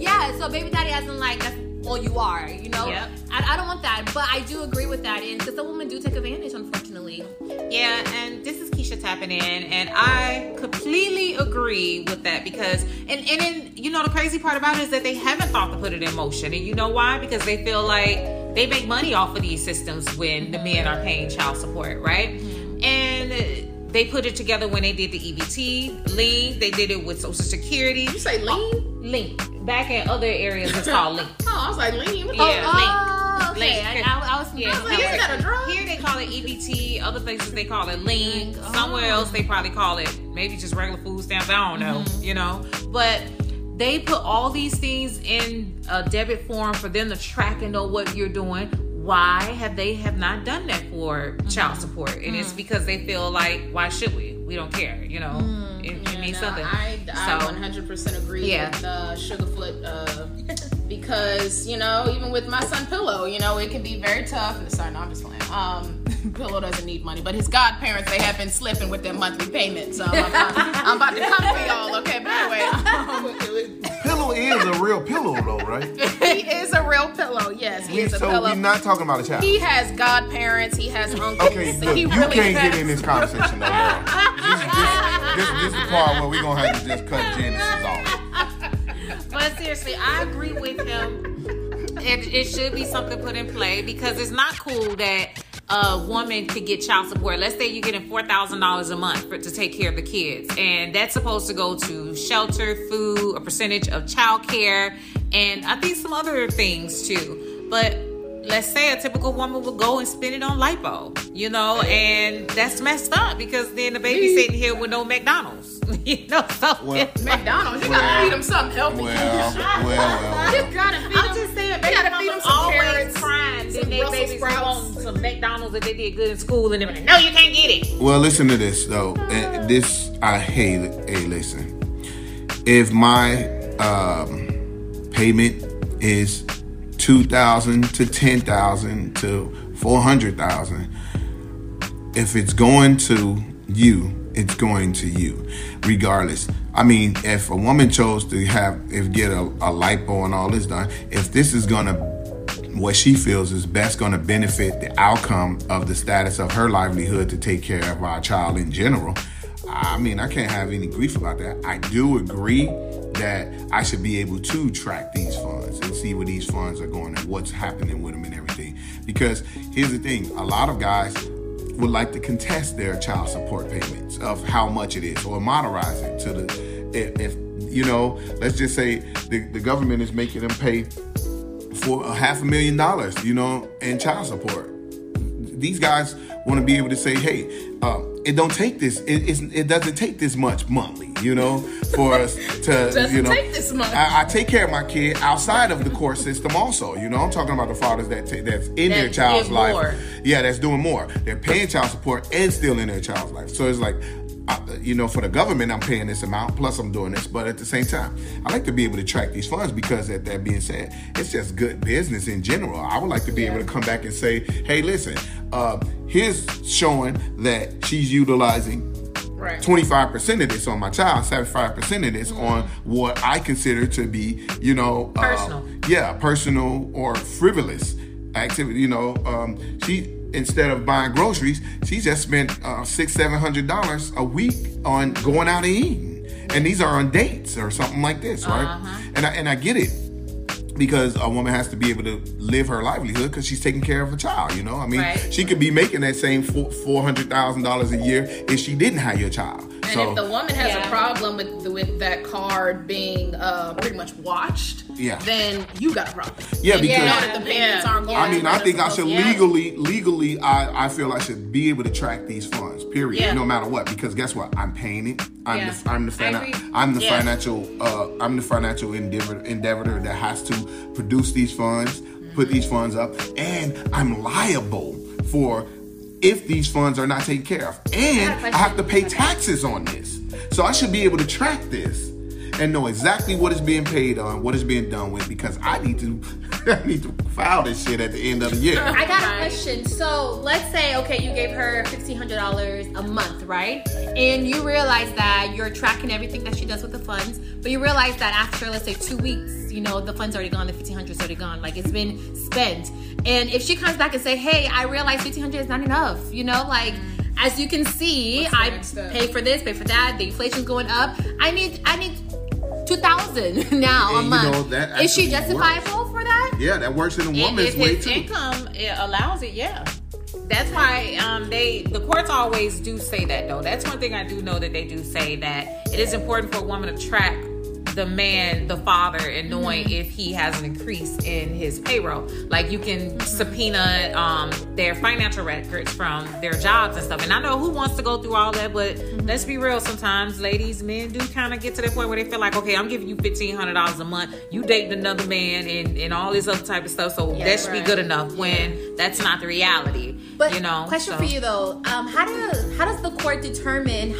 yeah. So baby daddy as in like that's all you are, you know? Yep. I don't want that, but I do agree with that. And because some women do take advantage, unfortunately. Yeah, and this is Keisha tapping in, and I completely agree with that because, and you know, the crazy part about it is that they haven't thought to put it in motion. And you know why? Because they feel like they make money off of these systems when the men are paying child support, right? And they put it together when they did the EBT, lean. They did it with Social Security. You say lean? Lean. Back in other areas, it's called lean. Oh, I was like lean. What lean. Okay. Lean. I was confused. Yeah, is that a drug? Here they call it EBT. Other places they call it lean. Oh. Somewhere else they probably call it maybe just regular food stamps. I don't know. Mm-hmm. You know, but they put all these things in a debit form for them to track and know what you're doing. Why have not done that for child support? And it's because they feel like, why should we? We don't care, you know. It means something. I 100% agree with Sugarfoot because, you know, even with my son Pillow, you know, it can be very tough. Sorry, no, I'm just playing. Pillow doesn't need money, but his godparents, they have been slipping with their monthly payment. So I'm about to come for y'all, okay? But anyway. Pillow is a real pillow, though, right? He is a real pillow, yes. He is a pillow. So we're not talking about a child. He has godparents. He has uncles. Okay, so you really can't get in this conversation, though, y'all. This is the part where we're going to have to just cut Genesis off. But seriously, I agree with him. It should be something put in play because it's not cool that a woman could get child support. Let's say you're getting $4,000 a month to take care of the kids. And that's supposed to go to shelter, food, a percentage of child care, and I think some other things too. But let's say a typical woman would go and spend it on lipo, you know, and that's messed up because then the baby's sitting here with no McDonald's. You know, so well, McDonald's, you gotta feed them something healthy. I'm just saying, baby mama's always crying that their babies want some McDonald's that they did good in school, and they're like, no, you can't get it. Well, listen to this though, and this I hate. Hey, listen, if my payment is $2,000 to $10,000 to $400,000, if it's going to you, it's going to you, regardless. I mean, if a woman chose to get a lipo and all this done, if this is gonna, what she feels is best gonna benefit the outcome of the status of her livelihood to take care of our child in general, I mean, I can't have any grief about that. I do agree that I should be able to track these funds and see where these funds are going and what's happening with them and everything. Because here's the thing, a lot of guys would like to contest their child support payments of how much it is or monetize it to if let's just say the government is making them pay for $500,000, you know, in child support. These guys want to be able to say, hey, it don't take this. It doesn't take this much monthly, you know, for us to, doesn't take this much. I take care of my kid outside of the court system also, you know. I'm talking about the fathers that's in their child's life. More. Yeah, that's doing more. They're paying child support and still in their child's life. So it's like, for the government, I'm paying this amount, plus I'm doing this. But at the same time, I like to be able to track these funds because that being said, it's just good business in general. I would like to be able to come back and say, hey, listen, here's showing that she's utilizing 25% of this on my child, 75% of this on what I consider to be, personal. Personal or frivolous activity. She... Instead of buying groceries, she just spent $600-$700 a week on going out and eating, and these are on dates or something like this, right? Uh-huh. And I get it because a woman has to be able to live her livelihood because she's taking care of a child. You know, I mean, she could be making that same $400,000 a year if she didn't have your child. And if the woman has a problem with that card being pretty much watched, then you got a problem. Yeah, because the payments aren't going. I mean, I think I should legally. I feel I should be able to track these funds. Period. Yeah. No matter what, because guess what? I'm paying it. I'm the financial endeavor that has to produce these funds, put these funds up, and I'm liable for. If these funds are not taken care of. And I have to pay taxes on this. So I should be able to track this and know exactly what is being paid on, what is being done with, because I need to file this shit at the end of the year. I got a question. So let's say, okay, you gave her $1,500 a month, right? And you realize that you're tracking everything that she does with the funds, but you realize that after, let's say, 2 weeks, the fund's already gone, the $1,500's already gone, like it's been spent. And if she comes back and say, hey, I realize $1,500 is not enough, as you can see, I pay for this, pay for that, the inflation's going up. I need $2,000 now a month. Is she justifiable for that? Yeah, that works in a woman's way too. If his income allows it, that's why the courts always do say that though. That's one thing I do know that they do say that it is important for a woman to track the man, the father, and knowing if he has an increase in his payroll. Like you can subpoena their financial records from their jobs and stuff. And I know who wants to go through all that, but let's be real. Sometimes ladies, men do kind of get to that point where they feel like, okay, I'm giving you $1,500 a month. You dating another man and all this other type of stuff. So that should be good enough when that's not the reality. But question for you though, how does the court determine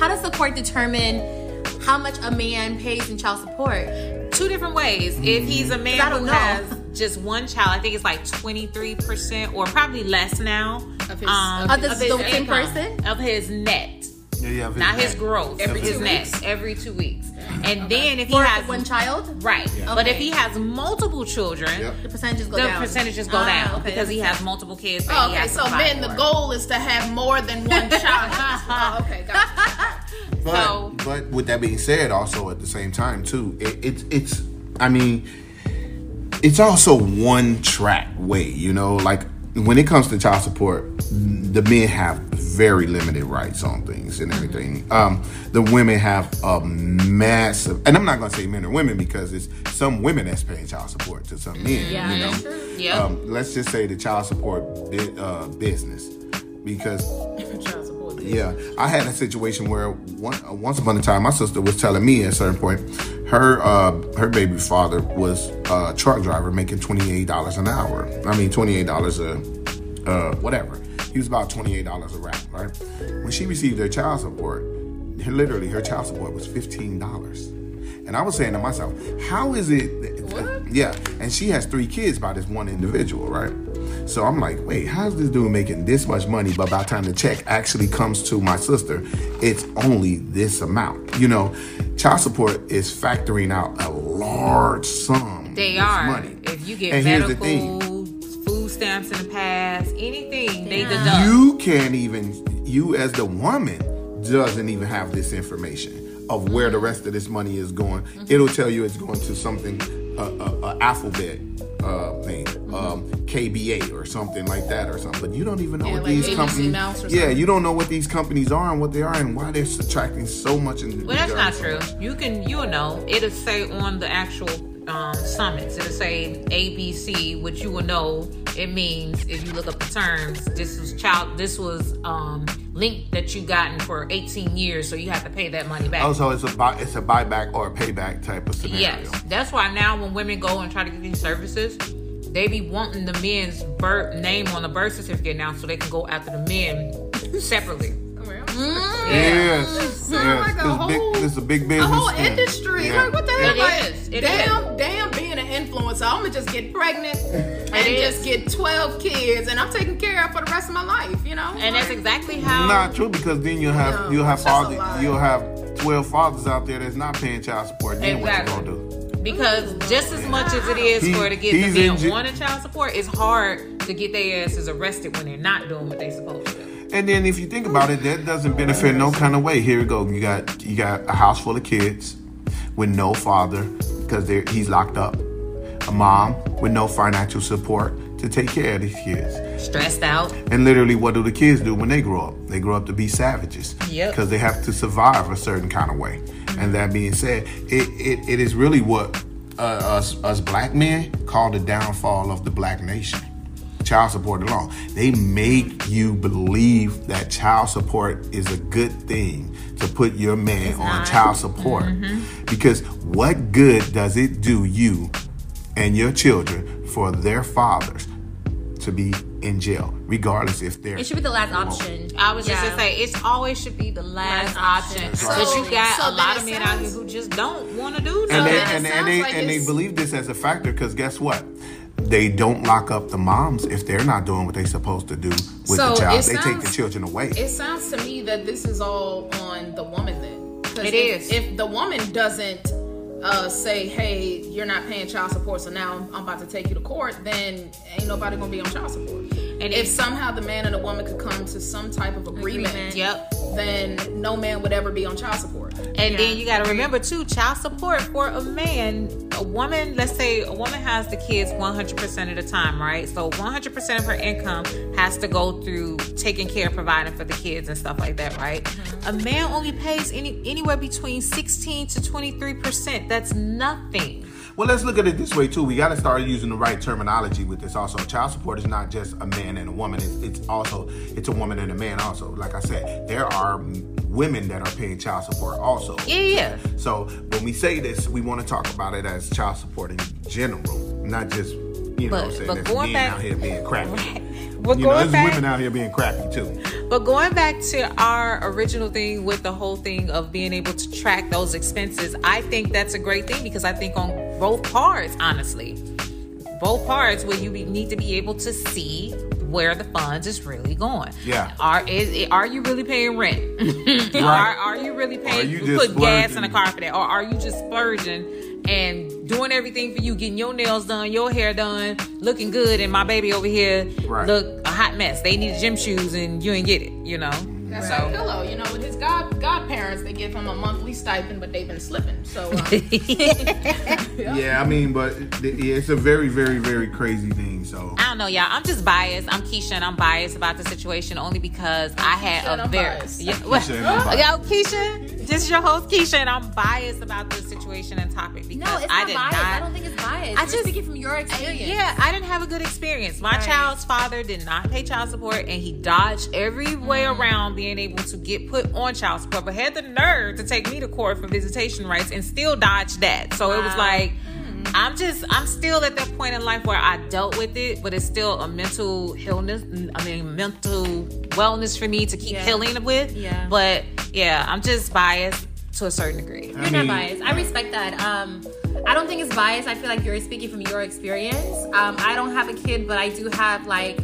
how much a man pays in child support? Two different ways. If he's a man who has just one child, I think it's like 23% or probably less now of his net. His gross. Every 2 weeks. And then if he has one child, but if he has multiple children, the percentages go down. Because he has multiple kids. So then the goal is to have more than one child. Gotcha. But with that being said, also at the same time too, it's also one track way. When it comes to child support, the men have very limited rights on things and everything. The women have a massive, and I'm not going to say men or women because it's some women that's paying child support to some men. Yeah, you know? That's true. Yep. Let's just say the child support business, because child support business. Yeah, I had a situation where once upon a time my sister was telling me at a certain point her baby father was a truck driver making $28 an hour. I mean $28 whatever. He was about $28 a wrap, right? When she received her child support, literally her child support was $15. And I was saying to myself, how is it? Yeah, and she has 3 kids by this one individual, right? So I'm like, wait, how's this dude making this much money? But by the time the check actually comes to my sister, it's only this amount. You know, child support is factoring out a large sum. They are. Money. If you get medical, food stamps in the past, anything, they deduct. You can't even, you as the woman, doesn't even have this information of where the rest of this money is going. Mm-hmm. It'll tell you it's going to something, alphabet thing, KBA or something like that or something. But you don't even know what like these companies. Yeah, you don't know what these companies are and what they are and why they're subtracting so much. Well, that's not true. You'll know. It'll say on the actual summits. It'll say ABC, which you will know. It means if you look up the terms, this was link that you gotten for 18 years, so you have to pay that money back. Oh, so it's a buyback or a payback type of scenario. Yes, that's why now when women go and try to get these services, they be wanting the men's name on the birth certificate now, so they can go after the men separately. Mm. Yes. Like it's a big business. A whole industry. Yeah. Like, what the hell? Damn, being an influencer. I'm going to just get pregnant and just get 12 kids and I'm taken care of for the rest of my life, you know? And that's exactly how. Not true, because then you'll have 12 fathers out there that's not paying child support. Then exactly. What you going to do? Because just as much as it is for to get the men on a child support, it's hard to get their asses arrested when they're not doing what they're supposed to do. And then if you think about it, that doesn't benefit no kind of way. Here we go. You got a house full of kids with no father because he's locked up. A mom with no financial support to take care of these kids. Stressed out. And literally, what do the kids do when they grow up? They grow up to be savages. Yep. Because they have to survive a certain kind of way. Mm-hmm. And that being said, it is really what us black men call the downfall of the black nation. Child support alone. They make you believe that child support is a good thing to put your man on child support. Mm-hmm. Because what good does it do you and your children for their fathers to be in jail, regardless if they're... It should be the last option. I was just going to say, it always should be the last option. Because you got a lot of men out here who just don't want to do that. And they believe this as a factor because guess what? They don't lock up the moms if they're not doing what they're supposed to do with the child. They take the children away. It sounds to me that this is all on the woman then. It is. If the woman doesn't say, hey, you're not paying child support, so now I'm about to take you to court, then ain't nobody going to be on child support. And if somehow the man and the woman could come to some type of agreement. Yep. Then no man would ever be on child support. And then you got to remember too, child support for a man, a woman, let's say a woman has the kids 100% of the time, right? So 100% of her income has to go through taking care, providing for the kids and stuff like that, right? Mm-hmm. A man only pays anywhere between 16 to 23%. That's nothing. Well, let's look at it this way, too. We got to start using the right terminology with this also. Child support is not just a man and a woman. It's also a woman and a man also. Like I said, there are women that are paying child support also. Yeah. So when we say this, we want to talk about it as child support in general, not just, but going back, out here being crappy. Right. There's women out here being crappy, too. But going back to our original thing with the whole thing of being able to track those expenses, I think that's a great thing because I think on both parts, honestly. Both parts where you need to be able to see where the funds is really going. Yeah. Are you really paying rent? Right. Are you really paying? You put gas in the car for that? Or are you just splurging and doing everything for you, getting your nails done, your hair done, looking good, and my baby over here look a hot mess. They need gym shoes and you ain't get it, That's right. Like Pillow, you know, with his godparents, they give him a monthly stipend, but they've been slipping. So, yeah, I mean, but it's a very, very, very crazy thing. So I don't know, y'all. I'm just biased. I'm Keisha, and I'm biased about the situation only because I had a very Keisha, this is your host Keisha, and I'm biased about this situation and topic because I don't think it's biased. I just get from your experience. I didn't have a good experience. My child's father did not pay child support, and he dodged every way around being able to get put on child support, but had the nerve to take me to court for visitation rights and still dodge that. So it was like, I'm still at that point in life where I dealt with it, but it's still a mental illness, I mean, mental wellness for me to keep healing with. Yeah. But yeah, I'm just biased to a certain degree. You're not biased. I respect that. I don't think it's biased. I feel like you're speaking from your experience. I don't have a kid, but I do have like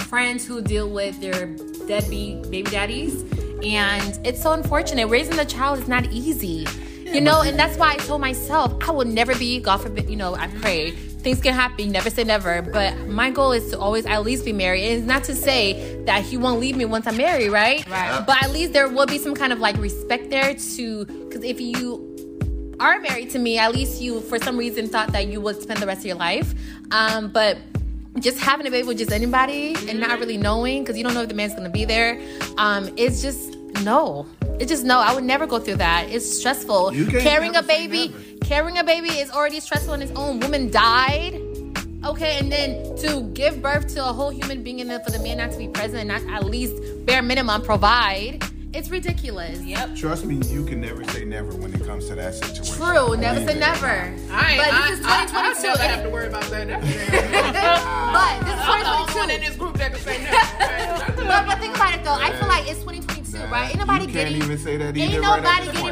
friends who deal with their deadbeat baby daddies, and it's so unfortunate. Raising the child is not easy, you know, and that's why I told myself I will never be, God forbid, you know, I pray things can happen, never say never, but my goal is to always at least be married. And it's not to say that he won't leave me once I'm married, right? But at least there will be some kind of like respect there to, because if you are married to me, at least you for some reason thought that you would spend the rest of your life, but just having a baby with just anybody and not really knowing, because you don't know if the man's gonna be there, it's just no. I would never go through that. It's stressful. Carrying a baby is already stressful on its own. Woman died, okay, and then to give birth to a whole human being and then for the man not to be present and not at least bare minimum provide. It's ridiculous. Yep. Trust me, you can never say never when it comes to that situation. True, never say never. But this is 2022. I still have to worry about saying never. But this is 2022. I'm the only one in this group that can say never. But think about it though. I feel like it's 2022, right? Ain't nobody getting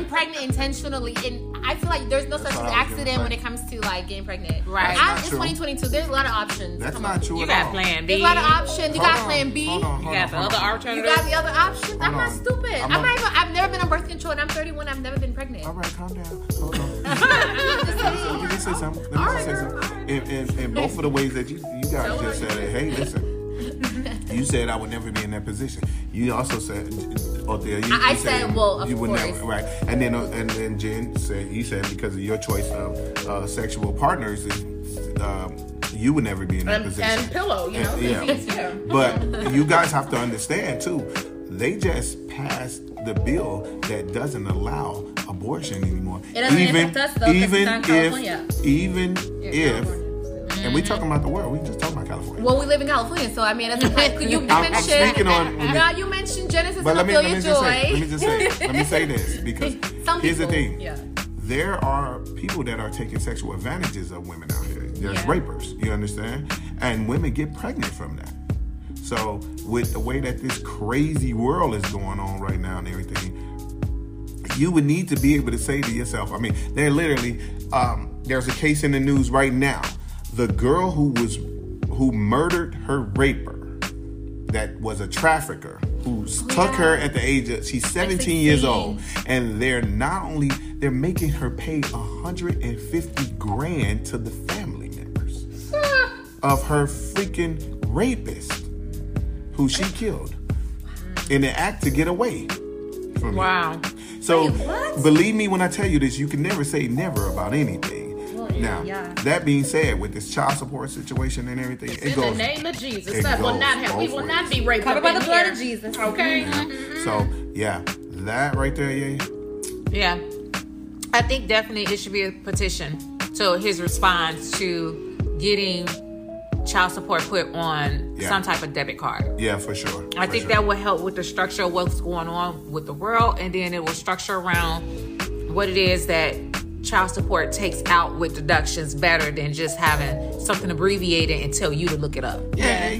pregnant intentionally. And I feel like there's no such accident when it comes to like getting pregnant. Right. It's 2022. There's a lot of options. That's not true. You got plan B. There's a lot of options. You got plan B. You got the other alternative. You got the other options. I'm not stupid. I've never been on birth control, and I'm 31. I've never been pregnant. All right, calm down. Hold on. Let me just say something. And both of the ways that you guys just said it. Hey, listen. You said I would never be in that position. You also said, you said, well, of course, you would never, right? And then and Jen said, you said because of your choice of sexual partners, you would never be in that position. And Pillow, you know, yeah. But you guys have to understand too. They just passed the bill that doesn't allow abortion anymore. It doesn't affect us though, because it's not California. And we're talking about the world. We just talking about California. Well, we live in California, so I mean, that's like, you mentioned Genesis and Ophelia Joy. Let me say this because here's the thing. Yeah. There are people that are taking sexual advantages of women out here. There's rapers. You understand? And women get pregnant from that. So with the way that this crazy world is going on right now and everything, you would need to be able to say to yourself, I mean, they're literally, there's a case in the news right now. The girl who murdered her raper, that was a trafficker, who took her at the age of, she's 17 years old. And they're making her pay $150,000 to the family members of her freaking rapist, who she killed in the act to get away from me. So believe me when I tell you this, you can never say never about anything. Well, now, that being said, with this child support situation and everything, it goes in the name of Jesus. We will not be raped. Covered by the blood of Jesus. Okay. Mm-hmm. So that right there, yeah. I think definitely it should be a petition to his response to getting child support put on some type of debit card. Yeah, for sure. I think that will help with the structure of what's going on with the world, and then it will structure around what it is that child support takes out with deductions better than just having something abbreviated and tell you to look it up. And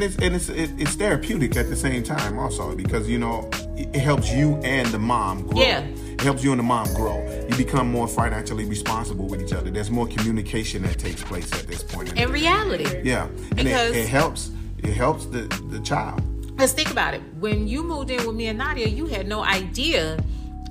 it's therapeutic at the same time also, because you know it helps you and the mom grow. Yeah. It helps you and the mom grow. You become more financially responsible with each other. There's more communication that takes place at this point. In reality. Yeah. Because it helps the child. Let's think about it. When you moved in with me and Nadia, you had no idea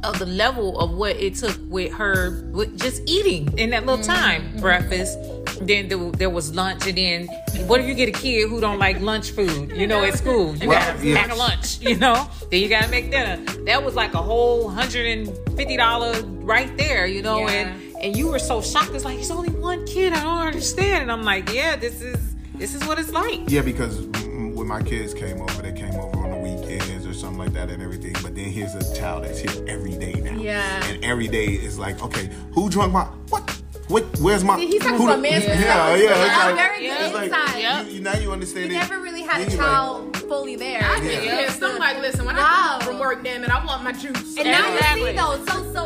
of the level of what it took with her, with just eating in that little time. Breakfast, Then there was lunch, and then what if you get a kid who don't like lunch food? You know, at school, you got to pack a lunch, you know? Then you got to make dinner. That was like a whole $150 right there, you know? Yeah. And you were so shocked. It's like, it's only one kid. I don't understand. And I'm like, yeah, this is what it's like. Yeah, because when my kids came over, they came over on the weekends or something like that and everything. But then here's a child that's here every day now. Yeah. And every day is like, okay, who drunk my... What? Where's my... He's talking about man's mentality. Yeah, yeah. It's like, you, now you understand. You never really had a child... Like, fully there. I'm like, listen, when I come from work, damn it, I want my juice. And now you see, though,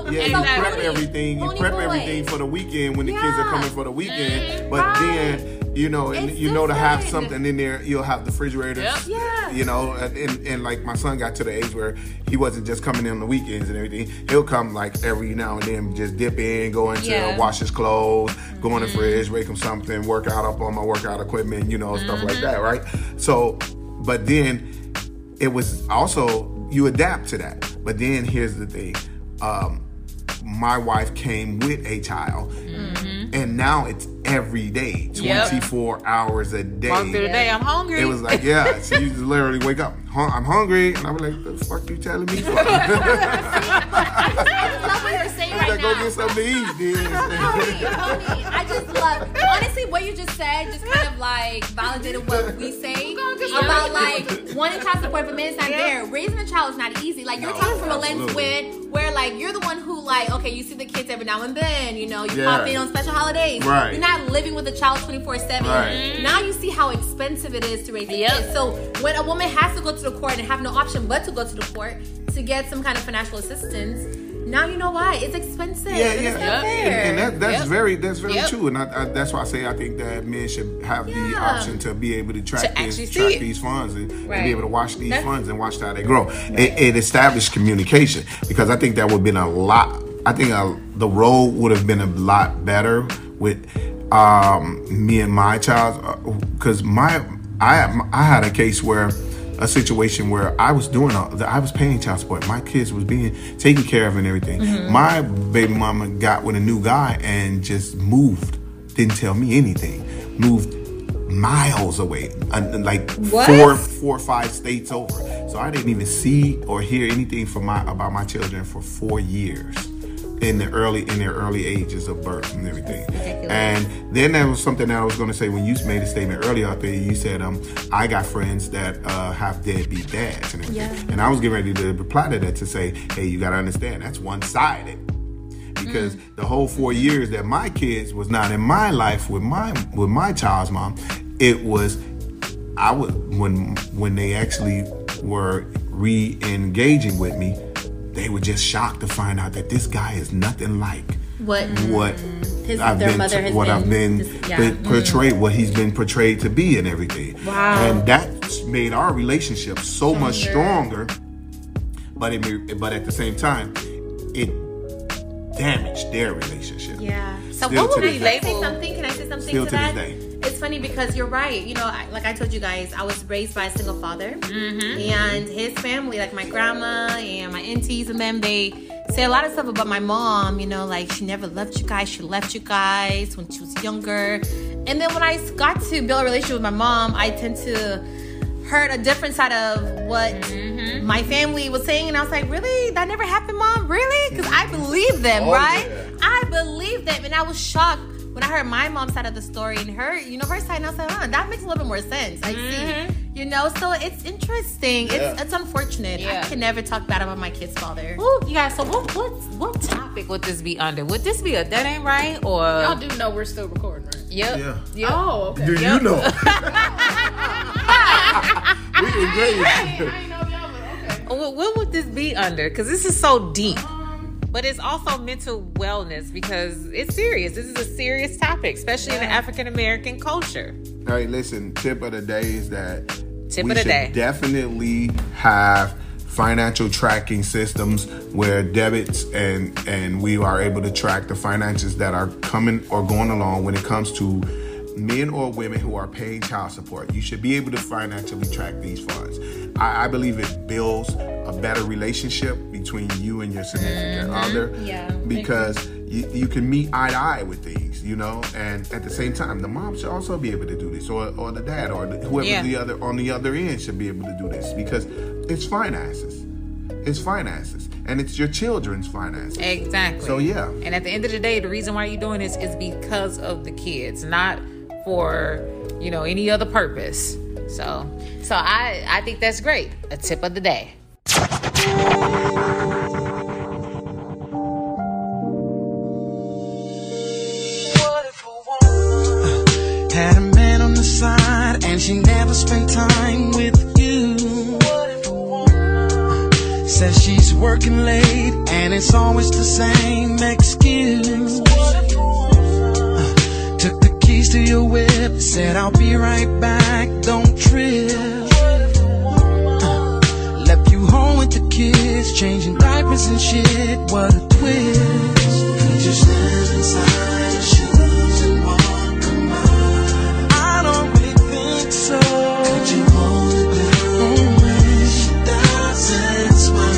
you prep everything. You prep everything for the weekend when the kids are coming for the weekend. But then, you know, and you know to have something in there, you'll have the refrigerator. Yeah. You know, and like my son got to the age where he wasn't just coming in on the weekends and everything. He'll come like every now and then, just dip in, go into wash his clothes, go in the fridge, make him something, work out up on my workout equipment, you know, stuff like that, right? So... But then it was also, you adapt to that. But then here's the thing. My wife came with a child. Mm-hmm. And now it's every day, 24 hours a day. Walk through the day, I'm hungry. It was like, so you just literally wake up, I'm hungry. And I'm like, the fuck you telling me for? I love what you're saying right now. Go get something to eat, dude. Homie, I just love, honestly, what you just said just kind of like validated what we say about like wanting child support, but man, it's not there. Raising a child is not easy. Like you're talking from a lens where like you're the one who like, okay, you see the kids every now and then, you know, you pop in on special holidays. Right. You're not living with a child 24/7. Right. Now you see how expensive it is to raise a kid. So when a woman has to go to the court and have no option but to go to the court to get some kind of financial assistance, now you know why. It's expensive. It's not fair. And that's very true. And I, that's why I say I think that men should have the option to be able to track these funds and be able to watch these funds and watch how they grow. It established communication, because I think that would have been a lot. I think the road would have been a lot better with me and my child, because I had a case where. A situation where I was paying child support. My kids was being taken care of and everything. Mm-hmm. My baby mama got with a new guy and just moved. Didn't tell me anything. Moved miles away, like four or five states over. So I didn't even see or hear anything from about my children for 4 years in their early ages of birth and everything. And then there was something that I was going to say when you made a statement earlier out there. You said, I got friends that have deadbeat dads and everything. Yeah. And I was getting ready to reply to that to say, hey, you got to understand, that's one-sided. Because the whole 4 years that my kids was not in my life with my child's mom, it was, I was, when they actually were re-engaging with me, they were just shocked to find out that this guy is nothing like what he's been portrayed to be and everything. Wow. And that made our relationship so much stronger, but at the same time, it damaged their relationship. Yeah. So still what would we label? Can I say something still to that? This day. It's funny because you're right. You know, like I told you guys, I was raised by a single father. Mm-hmm. And his family, like my grandma and my aunties and them, they say a lot of stuff about my mom. You know, like she never loved you guys. She left you guys when she was younger. And then when I got to build a relationship with my mom, I tend to heard a different side of what my family was saying. And I was like, really? That never happened, Mom? Really? Because I believe them, right? Yeah. I believe them. And I was shocked when I heard my mom's side of the story and her side, and I was like, that makes a little bit more sense. I see. You know, so it's interesting. Yeah. It's unfortunate. Yeah. I can never talk bad about my kid's father. Ooh, you guys, so what topic would this be under? Would this be a that ain't right? Or y'all do know we're still recording, right? Yep. Yeah. Yep. Oh, okay. Do you know? We agree. I know y'all, but okay. What would this be under? Because this is so deep. But it's also mental wellness, because it's serious. This is a serious topic, especially in the African-American culture. All right, listen, tip of the day is that we should definitely have financial tracking systems where debits and we are able to track the finances that are coming or going along when it comes to men or women who are paying child support. You should be able to financially track these funds. I believe it builds a better relationship between you and your significant other, because You can meet eye to eye with things, you know, and at the same time, the mom should also be able to do this, or the dad, or whoever the other on the other end should be able to do this, because it's finances. It's finances, and it's your children's finances. Exactly. So, yeah. And at the end of the day, the reason why you're doing this is because of the kids, not for, you know, any other purpose. So I think that's great. A tip of the day. Had a man on the side, and she never spent time with you. Says she's working late, and it's always the same excuse. Took the keys to your whip, said I'll be right back, don't trip. Left you home with the kids, changing diapers and shit, what a twist. Could you stand inside your shoes and walk a mile? I don't really think so. Could you hold it down when she doesn't smile?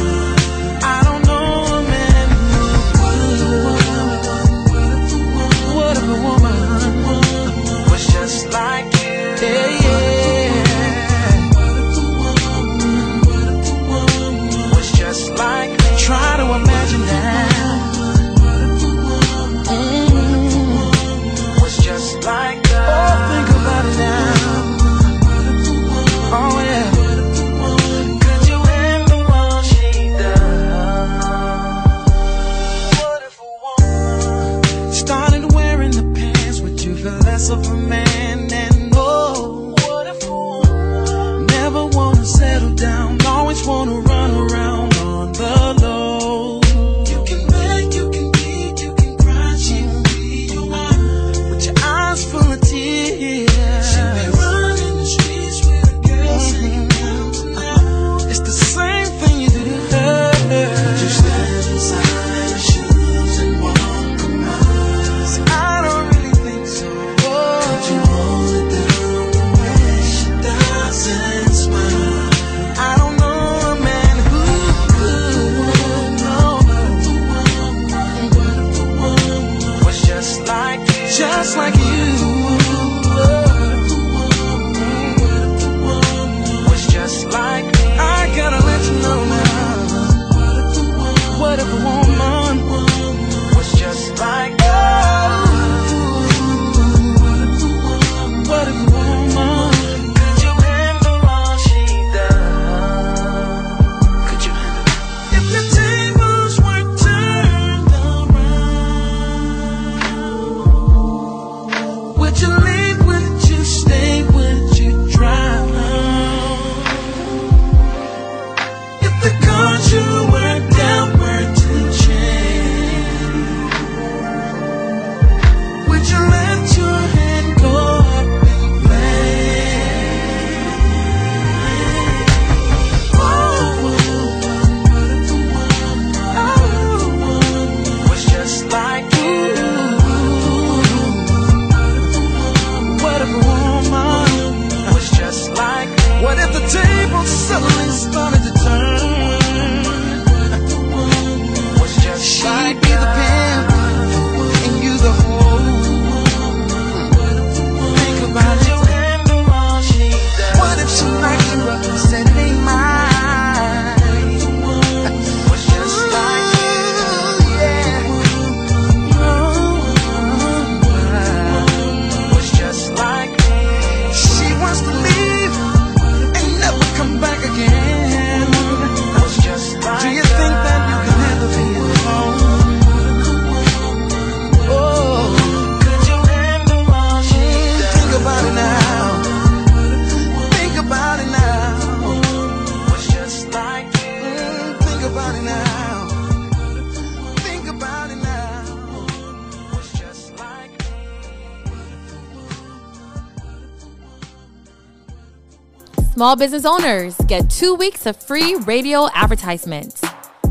Small business owners get 2 weeks of free radio advertisements.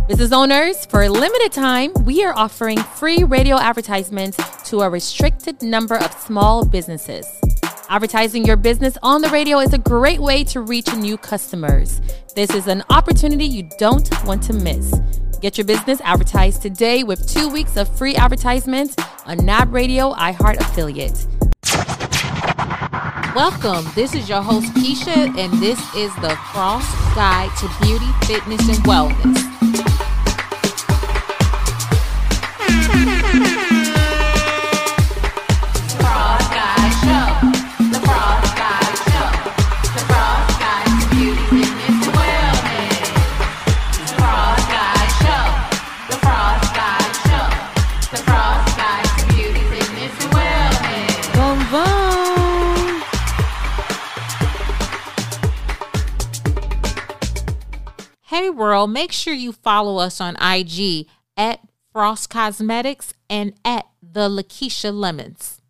Business owners, for a limited time, we are offering free radio advertisements to a restricted number of small businesses. Advertising your business on the radio is a great way to reach new customers. This is an opportunity you don't want to miss. Get your business advertised today with 2 weeks of free advertisements on NAB Radio iHeart affiliate. Welcome. This is your host, Keisha, and this is The Frost Guide to Beauty, Fitness, and Wellness. World, make sure you follow us on IG at Frost Cosmetics and at The LaKeisha Lemons.